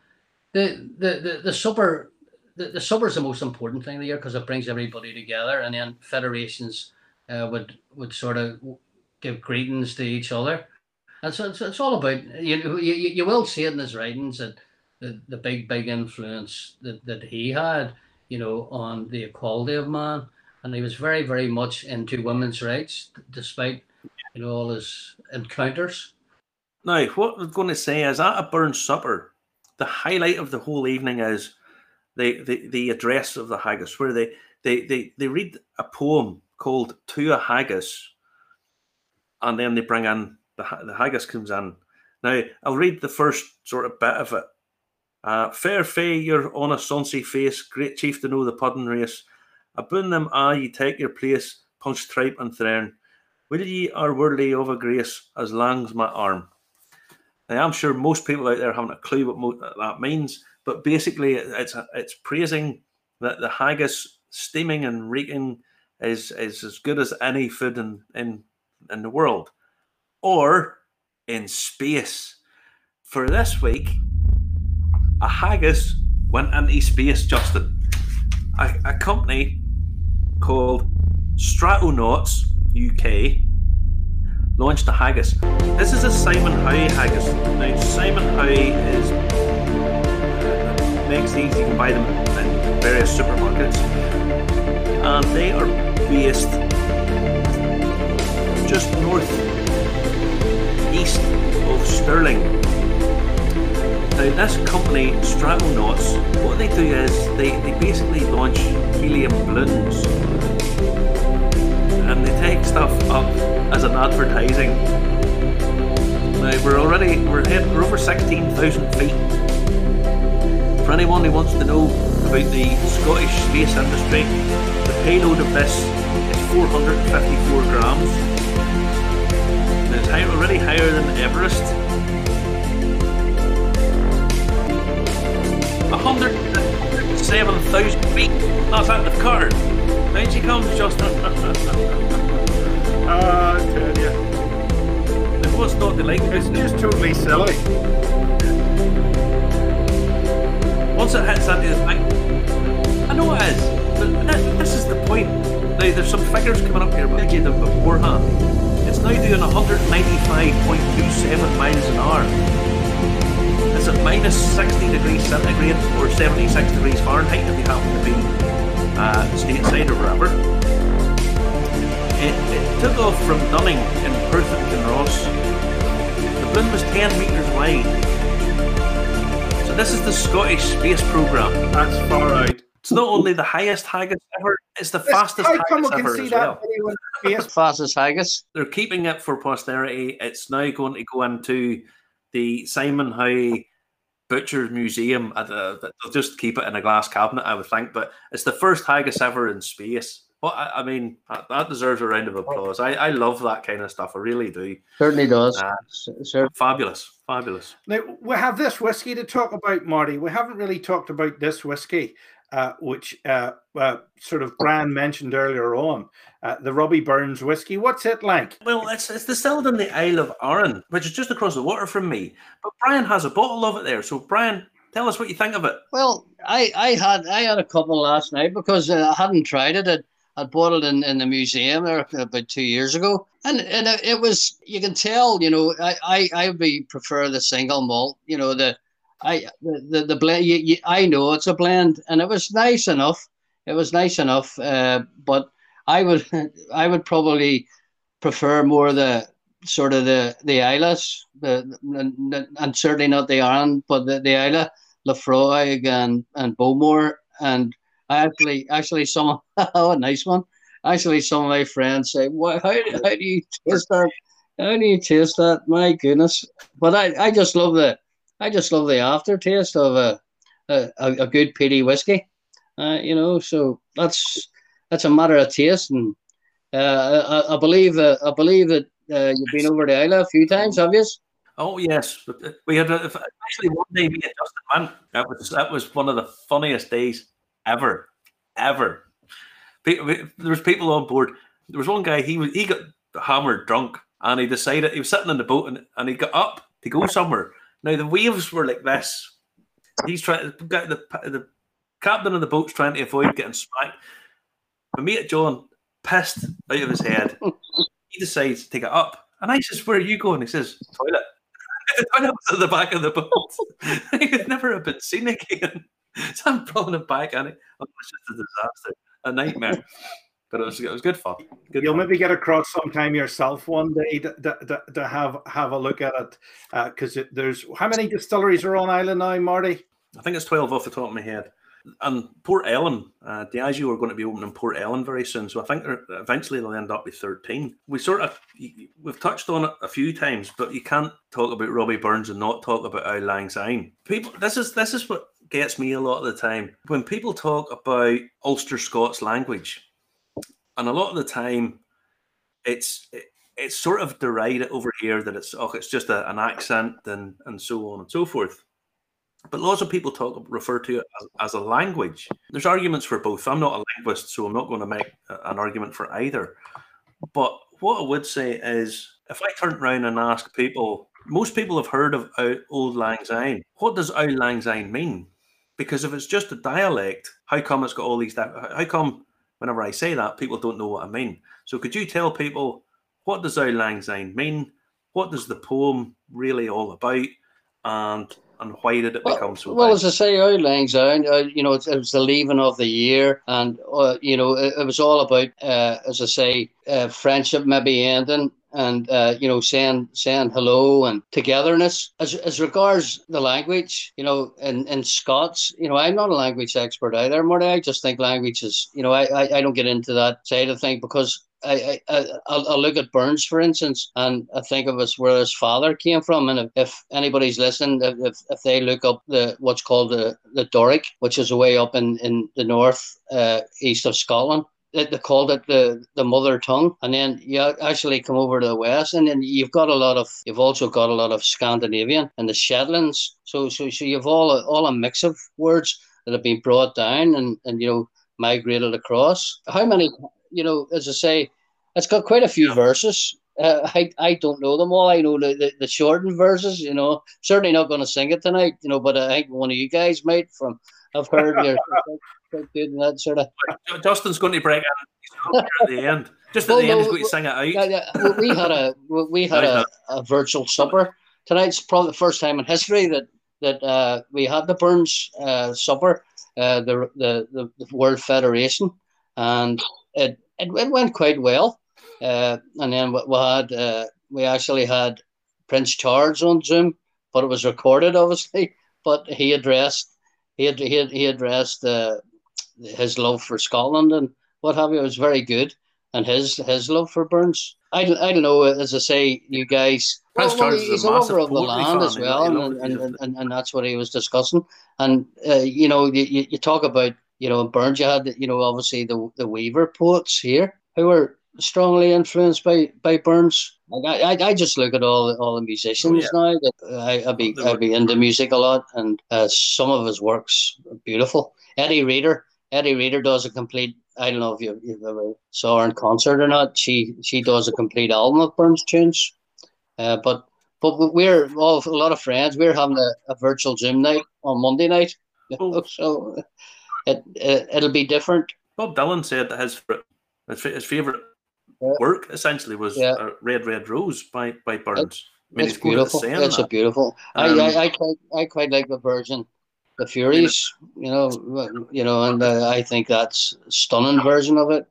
the the the, the supper. The, the summer is the most important thing of the year because it brings everybody together, and then federations uh, would would sort of give greetings to each other, and so it's, it's all about you, you. You will see it in his writings that the, the big big influence that, that he had, you know, on the equality of man, and he was very very much into women's rights despite you know all his encounters. Now, what I'm going to say is at a Burns supper, the highlight of the whole evening is The, the, the address of the haggis, where they, they, they, they read a poem called To a Haggis, and then they bring in, the, the haggis comes in. Now, I'll read the first sort of bit of it. Uh, Fair fay, you're on a sonsy face, great chief to know the puddin' race. Aboon them ah, ye take your place, punch tripe and threarn. Will ye are worthy of a grace, as lang's my arm. Now, I'm sure most people out there haven't a clue what mo- that means. But basically, it's it's praising that the haggis, steaming and reeking, is is as good as any food in, in in the world, or in space. For this week, a haggis went into space, Justin. A, a company called Stratonauts U K launched a haggis. This is a Simon Howe haggis. Now, Simon Howe is. Makes these, you can buy them in various supermarkets, and they are based just north east of Stirling. Now, this company Stratonauts, what they do is they, they basically launch helium balloons, and they take stuff up as an advertising. Now, we're already we're, we're over sixteen thousand feet. For anyone who wants to know about the Scottish space industry, the payload of this is four hundred fifty-four grams. And it's high, already higher than Everest. one hundred seven thousand feet. That's at the car. Down she comes, Justin. Ah, I tell you. It was not the like. It's just totally silly. Once it hits that, I know it is, but this is the point. Now, there's some figures coming up here, but I gave them beforehand. It's now doing one ninety-five point two seven miles an hour. It's at minus sixty degrees centigrade or seventy-six degrees Fahrenheit if you happen to be uh, stateside or wherever. It, it took off from Dunning in Perth and Kinross. The balloon was ten metres wide. This is the Scottish space programme. That's far out. It's not only the highest haggis ever, it's the this fastest haggis ever as well. The fastest haggis. They're keeping it for posterity. It's now going to go into the Simon Howe Butcher's Museum. At a, they'll just keep it in a glass cabinet, I would think. But it's the first haggis ever in space. Well, I, I mean, that, that deserves a round of applause. I, I love that kind of stuff. I really do. Certainly does. Uh, Certainly. Fabulous. Fabulous. Now, we have this whiskey to talk about, Marty. We haven't really talked about this whiskey, uh, which uh, uh, sort of Brian mentioned earlier on, uh, the Robbie Burns whiskey. What's it like? Well, it's it's distilled in the Isle of Arran, which is just across the water from me. But Brian has a bottle of it there. So, Brian, tell us what you think of it. Well, I, I, had, I had a couple last night because uh, I hadn't tried it. I'd, I bought it in, in the museum there about two years ago. And and it was, you can tell, you know, I, I, I would prefer the single malt, you know, the I the, the, the blend, you, you, I know it's a blend, and it was nice enough. It was nice enough, uh, but I would I would probably prefer more the sort of the, the Islas, the, the, and certainly not the Arran, but the, the Isla, Lefroy and, and Bowmore, and Actually, actually, some oh, a nice one. Actually, some of my friends say, "Why? How, how do you taste that? How do you taste that? My goodness!" But I, I just love the, I just love the aftertaste of a, a, a good peaty whiskey. Uh, you know, so that's that's a matter of taste, and Uh, I, I believe uh, I believe that uh, you've been over to Islay a few times, have you? Oh yes, we had a, actually one day me and Justin went. That was that was one of the funniest days ever, ever. People, there was people on board. There was one guy, he was he got hammered drunk, and he decided he was sitting in the boat, and, and he got up to go somewhere. Now the waves were like this. He's trying to get the the captain of the boat's trying to avoid getting smacked. My mate John, pissed out of his head, he decides to take it up, and I says, "Where are you going?" He says, "Toilet." The toilet was at the back of the boat. He could never have been seen again. So I'm pulling it back, and it was just a disaster, a nightmare. But it was, it was good fun. Good You'll fun. Maybe get across sometime yourself one day to, to, to have have a look at it, because uh, there's how many distilleries are on Ireland now, Marty? I think it's twelve off the top of my head. And Port Ellen, uh, Diageo are going to be opening Port Ellen very soon, so I think eventually they'll end up with thirteen. We sort of we've touched on it a few times, but you can't talk about Robbie Burns and not talk about Auld Lang Syne. People, this is this is what gets me a lot of the time when people talk about Ulster Scots language. And a lot of the time, it's it, it's sort of derided over here that it's oh, it's just a, an accent and and so on and so forth. But lots of people talk refer to it as, as a language. There's arguments for both. I'm not a linguist, so I'm not going to make an argument for either. But what I would say is, if I turned around and asked people, most people have heard of Auld Lang Syne. What does Auld Lang Syne mean? Because if it's just a dialect, how come it's got all these? How come? Whenever I say that, people don't know what I mean. So could you tell people, what does Auld Lang Syne mean? What does the poem really all about? And and why did it well, become so? Well, bad? As I say, Auld Lang Syne, uh, you know, it, it was the leaving of the year. And, uh, you know, it, it was all about, uh, as I say, uh, friendship maybe ending. And, uh, you know, saying saying hello and togetherness. As as regards the language, you know, in, in Scots, you know, I'm not a language expert either, Marty. I just think language is, you know, I, I, I don't get into that side of things because I, I, I, I'll, I'll look at Burns, for instance, and I think of us where his father came from. And if, if anybody's listening, if, if they look up the what's called the, the Doric, which is away up in, in the north, uh, east of Scotland, they called it the, the mother tongue. And then you actually come over to the west, and then you've got a lot of, you've also got a lot of Scandinavian and the Shetlands. So so, so you've all a, all a mix of words that have been brought down and, and, you know, migrated across. How many, you know, as I say, it's got quite a few yeah. verses. Uh, I, I don't know them all. I know the, the, the shortened verses, you know. Certainly not going to sing it tonight, you know, but I think one of you guys might from... I've heard you're doing that sort of. Justin's going to break out at the end. Just at well, the no, end, he's going to sing it out. Yeah, yeah. We had a we had a, a virtual supper tonight's probably the first time in history that that uh, we had the Burns uh, supper, uh, the, the the the World Federation, and it it, it went quite well. Uh, and then we had uh, we actually had Prince Charles on Zoom, but it was recorded, obviously. But he addressed. He had, he, had, he addressed uh, his love for Scotland and what have you. It was very good. And his his love for Burns. I don't, I don't know, as I say, you guys... Well, well, he's a lover of the land as well, and and, and, and and that's what he was discussing. And, uh, you know, you, you talk about, you know, Burns, you had, you know, obviously the, the Weaver poets here who were strongly influenced by, by Burns. Like I, I just look at all the, all the musicians oh, yeah. now. That I, I'd be I'd be into music a lot, and uh, some of his works are beautiful. Eddie Reader, Eddie Reader does a complete. I don't know if you you've ever saw her in concert or not. She she does a complete album of Burns tunes. Uh, but but we're all a lot of friends. We're having a, a virtual Zoom night on Monday night, oh. so it, it it'll be different. Bob Dylan said that his his favorite. Yeah. Work essentially was yeah. uh, Red Red Rose by by Burns. I mean, it's beautiful. It's a beautiful. Um, I, I I quite I quite like the version, the Furies. You know, you know, and uh, I think that's a stunning version of it.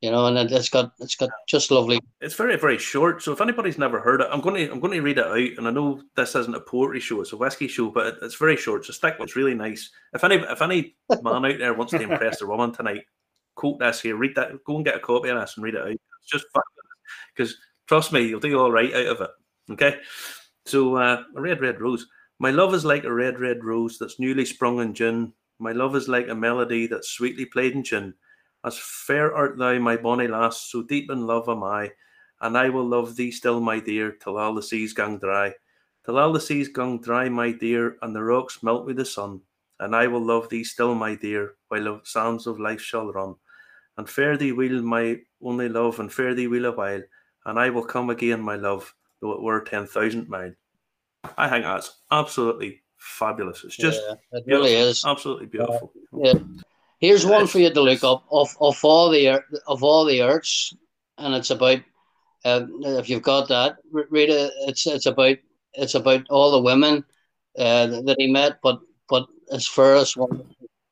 You know, and it's got it's got just lovely. It's very very short. So if anybody's never heard it, I'm going to I'm going to read it out. And I know this isn't a poetry show; it's a whiskey show, but it, it's very short. So stick with it's really nice. If any if any man out there wants to impress a woman tonight, quote this here. Read that. Go and get a copy of this and read it out. Just fun, because trust me, you'll do all right out of it. Okay, so uh, a red, red rose. My love is like a red, red rose that's newly sprung in June. My love is like a melody that's sweetly played in June. As fair art thou, my bonny lass, so deep in love am I, and I will love thee still, my dear, till all the seas gang dry. Till all the seas gang dry, my dear, and the rocks melt with the sun, and I will love thee still, my dear, while the sands of life shall run. And fare thee weel, my only love, and fare thee weel a while, and I will come again, my love, though it were ten thousand mile. I think that's absolutely fabulous. It's just yeah, it really is absolutely beautiful. Yeah. yeah. Here's yeah, one for you to look up of of all the of all the arts, and it's about uh, if you've got that, read it. It's it's about it's about all the women uh, that he met, but but as first one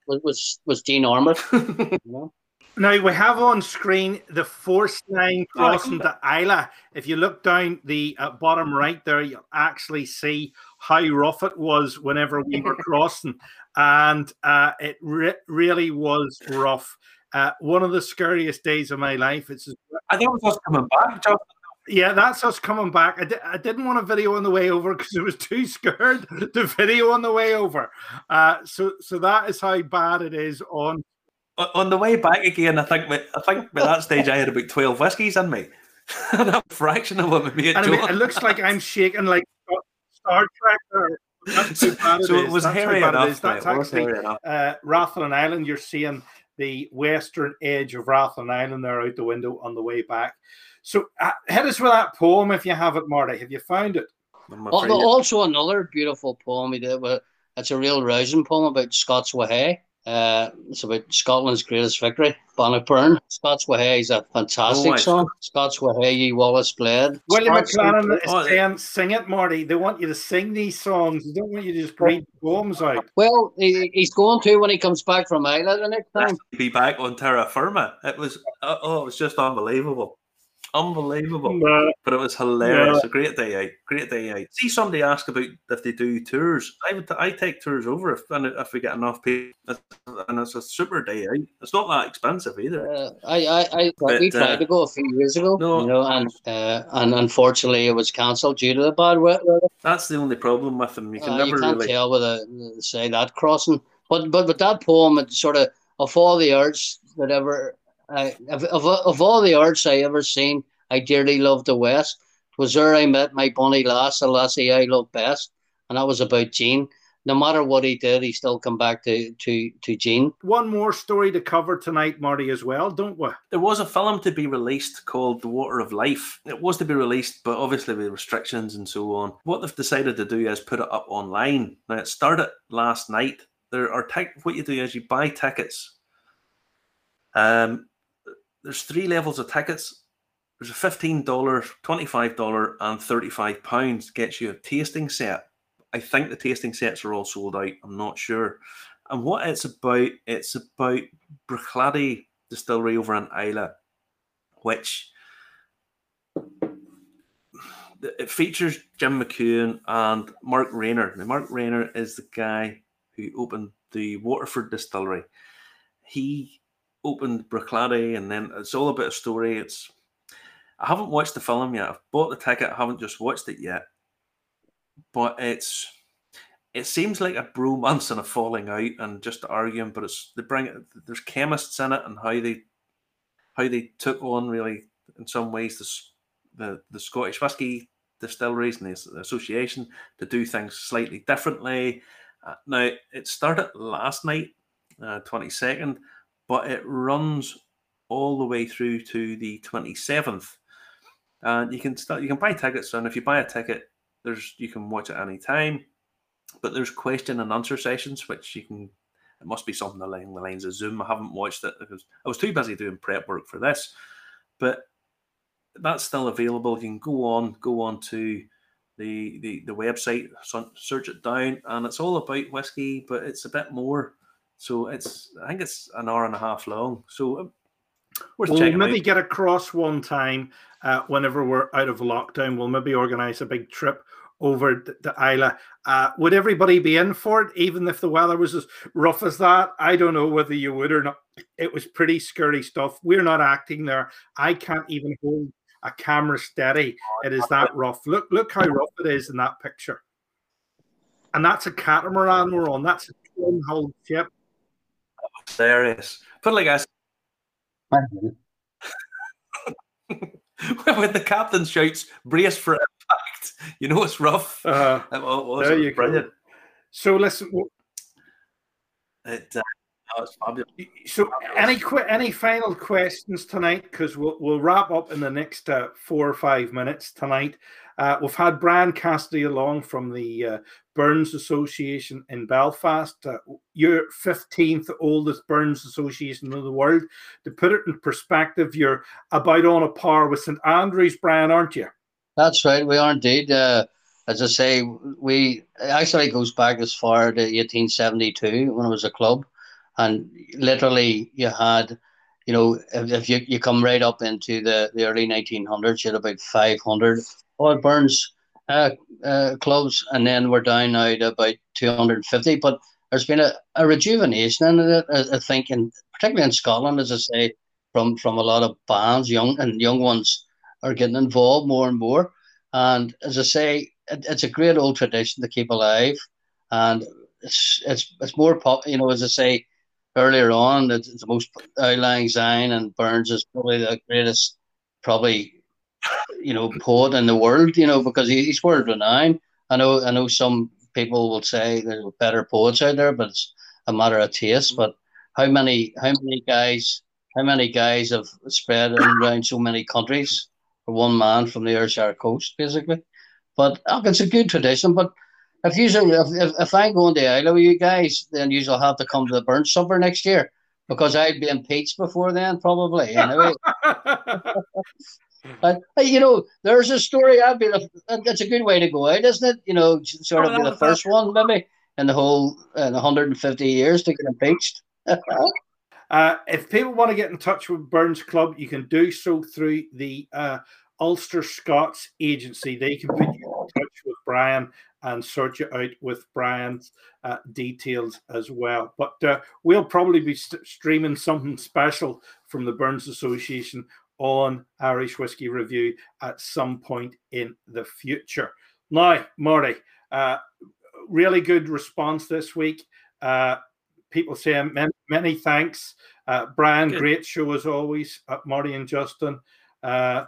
was was Jean Armour. You know? Now, we have on screen the forced line crossing to Islay. If you look down the uh, bottom right there, you'll actually see how rough it was whenever we were crossing. And uh, it re- really was rough. Uh, one of the scariest days of my life. It's. Just- I think it was us coming back, John. Yeah, that's us coming back. I, di- I didn't want a video on the way over because I was too scared to video on the way over. Uh, so, so that is how bad it is on... On the way back again, I think I think by that stage I had about twelve whiskies in me, and a fraction of them. Mate, and I mean, it looks like I'm shaking like Star Trek. Or, that's so it, so it was that's hairy enough. It is. That's mate, actually uh, Rathlin Island. You're seeing the western edge of Rathlin Island there out the window on the way back. So uh, hit us with that poem if you have it, Marty. Have you found it? Also, also another beautiful poem he did. It's a real rousing poem about Scots Wahey. Uh, it's about Scotland's greatest victory, Bannockburn. Scots Wahey is a fantastic oh, song. Scots Wahey, ye Wallace bled. William McLaren is saying, sing it, Marty. They want you to sing these songs. They don't want you to just read poems out. Well, he, he's going to when he comes back from Ireland the next time. Be back on terra firma. It was uh, oh, it was just unbelievable, unbelievable. No. But it was hilarious. No. A great day out, great day out. See somebody ask about if they do tours. I would, I take tours over if if we get enough people. And it's a super day out. It's not that expensive either. Uh, I, I, I but, we tried uh, to go a few years ago, no, you know, and uh, and unfortunately it was cancelled due to the bad weather. That's the only problem with them. You can uh, never you can't really tell whether say that crossing. But but with that poem, it sort of of all the arts that ever I of of, of all the arts I ever seen, I dearly loved the West. 'Twas there I met my bonny lass, the lassie I loved best, and that was about Jean. No matter what he did, he still come back to, to, to Jean. One more story to cover tonight, Marty, as well, don't we? There was a film to be released called The Water of Life. It was to be released, but obviously with restrictions and so on. What they've decided to do is put it up online. Now, it started last night. There are te- What you do is you buy tickets. Um, there's three levels of tickets. There's a fifteen dollars, twenty-five dollars, and thirty-five pounds gets you a tasting set. I think the tasting sets are all sold out. I'm not sure. And what it's about, it's about Bruichladdich distillery over in Islay, which it features Jim McCune and Mark Rayner. Now, Mark Rayner is the guy who opened the Waterford distillery. He opened Bruichladdich, and then it's all about a story. It's I haven't watched the film yet. I've bought the ticket. I haven't just watched it yet. But it's it seems like a bromance and a falling out and just arguing. But it's they bring there's chemists in it and how they how they took on really in some ways the the, the Scottish whiskey distilleries and the association to do things slightly differently. Uh, now it started last night, uh, twenty-second, but it runs all the way through to the twenty-seventh, and you can start you can buy tickets. And if you buy a ticket, There's you can watch it any time, but there's question and answer sessions, which you can, it must be something along the lines of Zoom. I haven't watched it because I was too busy doing prep work for this, but that's still available. You can go on, go on to the, the, the website, search it down, and it's all about whiskey, but it's a bit more. So it's, I think it's an hour and a half long. So We'll, we'll maybe out. get across one time uh, whenever we're out of lockdown. We'll maybe organise a big trip over to, to Islay. Uh, would everybody be in for it, even if the weather was as rough as that? I don't know whether you would or not. It was pretty scary stuff. We're not acting there. I can't even hold a camera steady. It is that rough. Look, look how rough it is in that picture. And that's a catamaran we're on. That's a twin-hulled ship. Serious. But like I said, When the captain shouts, brace for impact, you know it's rough. Uh, it was there you brilliant. Go. So listen. It, uh, no, it's fabulous. So any qu- any final questions tonight? Because we'll, we'll wrap up in the next uh, four or five minutes tonight. Uh, we've had Brian Cassidy along from the uh, Burns Association in Belfast. Uh, you're fifteenth oldest Burns Association in the world. To put it in perspective, you're about on a par with Saint Andrews, Brian, aren't you? That's right, we are indeed. Uh, as I say, we actually goes back as far to eighteen seventy-two when it was a club, and literally you had, you know, if, if you, you come right up into the, the early nineteen hundreds, you had about five hundred. Old Burns uh, uh, clubs, and then we're down now to about two hundred fifty. But there's been a, a rejuvenation in it, I, I think, in, particularly in Scotland, as I say, from, from a lot of bands, young and young ones are getting involved more and more. And as I say, it, it's a great old tradition to keep alive. And it's it's it's more pop, you know, as I say earlier on, it's, it's the most Auld Lang Syne, and Burns is probably the greatest, probably. you know, poet in the world, you know, because he's world renowned. I know I know some people will say there's better poets out there, but it's a matter of taste. But how many how many guys how many guys have spread around so many countries for one man from the Ayrshire coast, basically. But oh, it's a good tradition. But if you if if I'm going to Ireland with you guys, then you'll have to come to the Burns supper next year, because I'd be impeached before then, probably, anyway. Uh, you know, there's a story. I'd be the, that's a good way to go out, isn't it? You know, sort of be the first one, maybe, in the whole uh, one hundred fifty years to get impeached. uh, if people want to get in touch with Burns Club, you can do so through the uh, Ulster Scots Agency. They can put you in touch with Brian and sort you out with Brian's uh, details as well. But uh, we'll probably be st- streaming something special from the Burns Association on Irish Whiskey Review at some point in the future. Now, Marty, uh, really good response this week. Uh, people saying many, many thanks. Uh, Brian, good. Great show as always. Uh, Marty and Justin. Uh,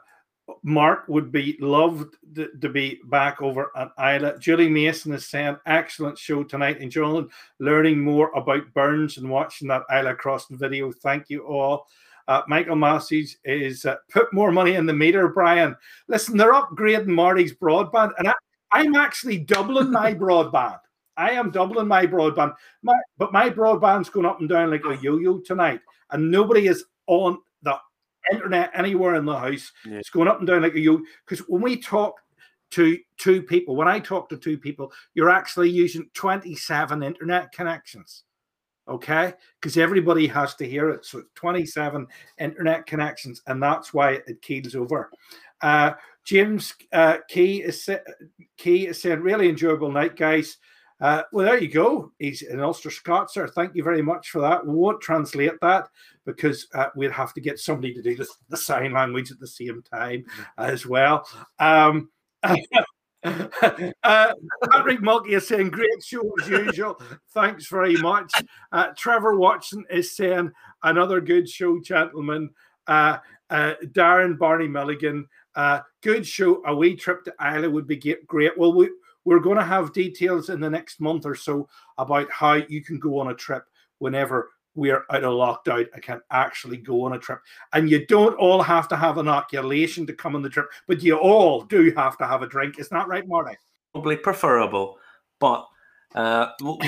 Mark would be loved to, to be back over at Isla. Julie Mason is saying, excellent show tonight. Enjoying learning more about Burns and watching that Isla Crossing video. Thank you all. Uh, Michael Massey is uh, put more money in the meter, Brian. Listen, they're upgrading Marty's broadband, and I, I'm actually doubling my broadband. I am doubling my broadband, my, but my broadband's going up and down like a yo-yo tonight, and nobody is on the internet anywhere in the house. Yeah. It's going up and down like a yo-yo, because when we talk to two people, when I talk to two people, you're actually using twenty-seven internet connections. Okay, because everybody has to hear it. So twenty-seven internet connections, and that's why it keels over. Uh, James uh, Key is Key is saying, really enjoyable night, guys. Uh, well, there you go. He's an Ulster Scotser. Thank you very much for that. We won't translate that because uh, we'd have to get somebody to do the, the sign language at the same time as well. Um, uh, Patrick Mulkey is saying, great show as usual. Thanks very much. Uh, Trevor Watson is saying, another good show, gentlemen. Uh, uh, Darren Barney Milligan, uh, good show. A wee trip to Ireland would be great. Well, we, we're going to have details in the next month or so about how you can go on a trip whenever we're out of lockdown. I can actually go on a trip. And you don't all have to have an inoculation to come on the trip, but you all do have to have a drink. Isn't that right, Marty? Probably preferable, but uh, we'll,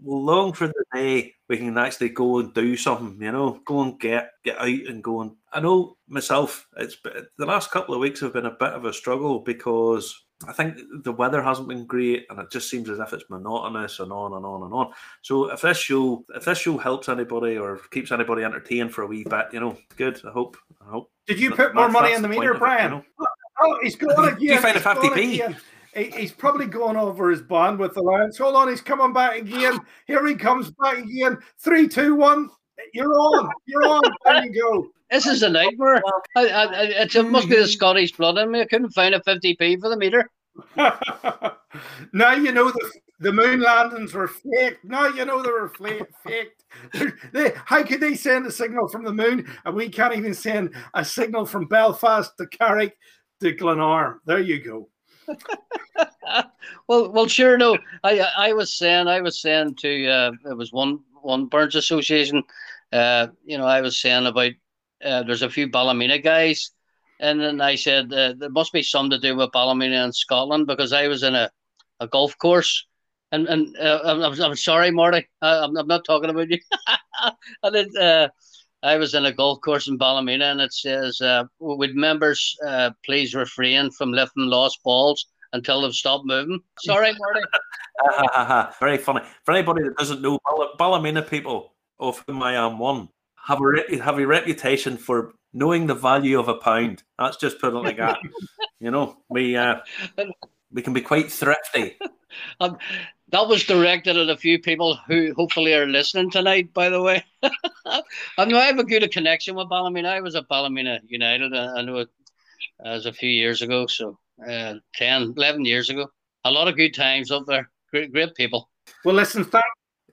we'll long for the day we can actually go and do something, you know, go and get get out and go and... I know myself, it's the last couple of weeks have been a bit of a struggle because I think the weather hasn't been great, and it just seems as if it's monotonous and on and on and on. So if this show, if this show helps anybody or keeps anybody entertained for a wee bit, you know, good. I hope. I hope. Did you put more money in the meter, Brian? It, you know? Oh, he's going again. You find a fifty p. He's probably gone over his band with the Lions. Hold on, he's coming back again. Here he comes back again. Three, two, one. You're on. You're on. There you go. This is a nightmare. I, I, it's, it must be the Scottish blood in me. I couldn't find a fifty p for the meter. Now you know the, the moon landings were faked. Now you know they were faked. They, how could they send a signal from the moon? And we can't even send a signal from Belfast to Carrick to Glenarm. There you go. well, well, sure. No, I, I was saying, I was saying to, uh, it was one, one Burns Association. Uh, you know, I was saying about uh, there's a few Ballymena guys, and then I said uh, there must be something to do with Ballymena in Scotland, because I was in a, a golf course, and and uh, I'm I'm sorry, Marty, I, I'm I'm not talking about you. and it, uh, I was in a golf course in Ballymena, and it says, uh, would members uh, please refrain from lifting lost balls until they've stopped moving? Sorry, Marty. Very funny. For anybody that doesn't know, Ballymena people, of whom I am one, have a, re have a reputation for knowing the value of a pound. Let's just put it like that. You know, we, uh, we can be quite thrifty. Um, that was directed at a few people who hopefully are listening tonight, by the way. I know I have a good connection with Ballymena. I was at Ballymena United. I know it was a few years ago, so uh, ten, eleven years ago. A lot of good times up there. Great, great people. Well, listen, thank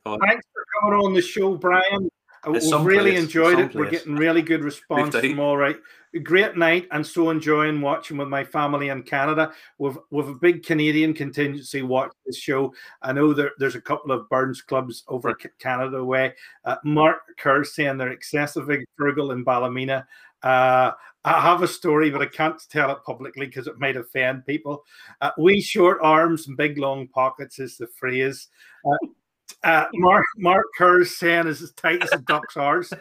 oh. thanks for coming on the show, Brian. We've really enjoyed it. We're getting really good response from all right. A great night, and so enjoying watching with my family in Canada. We've we've a big Canadian contingency watch this show. I know there, there's a couple of Burns clubs over right. Canada way. Uh, Mark Kerr saying they're excessively frugal in Ballymena. Uh, I have a story, but I can't tell it publicly because it might offend people. Uh, we short arms and big long pockets is the phrase. Uh, Uh, Mark Mark Kerr's saying is as tight as a duck's arse.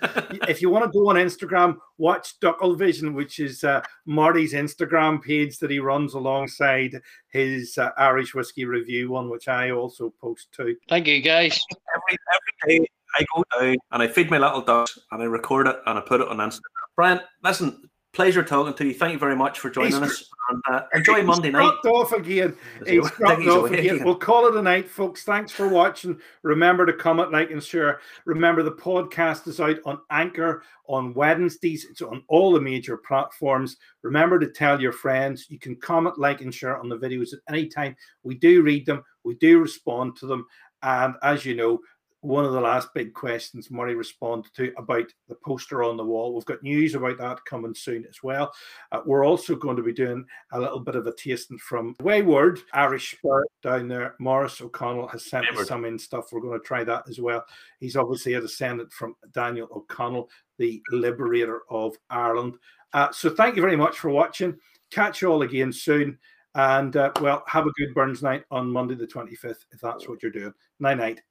If you want to go on Instagram, watch Ducklevision, which is uh, Marty's Instagram page that he runs alongside his uh, Irish Whiskey Review one, which I also post too. Thank you, guys. Every, every day I go down and I feed my little ducks and I record it and I put it on Instagram. Brian, listen, pleasure talking to you. Thank you very much for joining He's, us. And, uh, enjoy Monday night. He's off again. He's dropped off again. We'll call it a night, folks. Thanks for watching. Remember to comment, like, and share. Remember, the podcast is out on Anchor on Wednesdays. It's on all the major platforms. Remember to tell your friends. You can comment, like, and share on the videos at any time. We do read them. We do respond to them. And as you know, one of the last big questions Murray responded to about the poster on the wall. We've got news about that coming soon as well. Uh, we're also going to be doing a little bit of a tasting from Wayward Irish Spirit down there. Maurice O'Connell has sent us some in stuff. We're going to try that as well. He's obviously a descendant from Daniel O'Connell, the liberator of Ireland. Uh, so thank you very much for watching. Catch you all again soon. And, uh, well, have a good Burns night on Monday the twenty-fifth, if that's what you're doing. Night-night.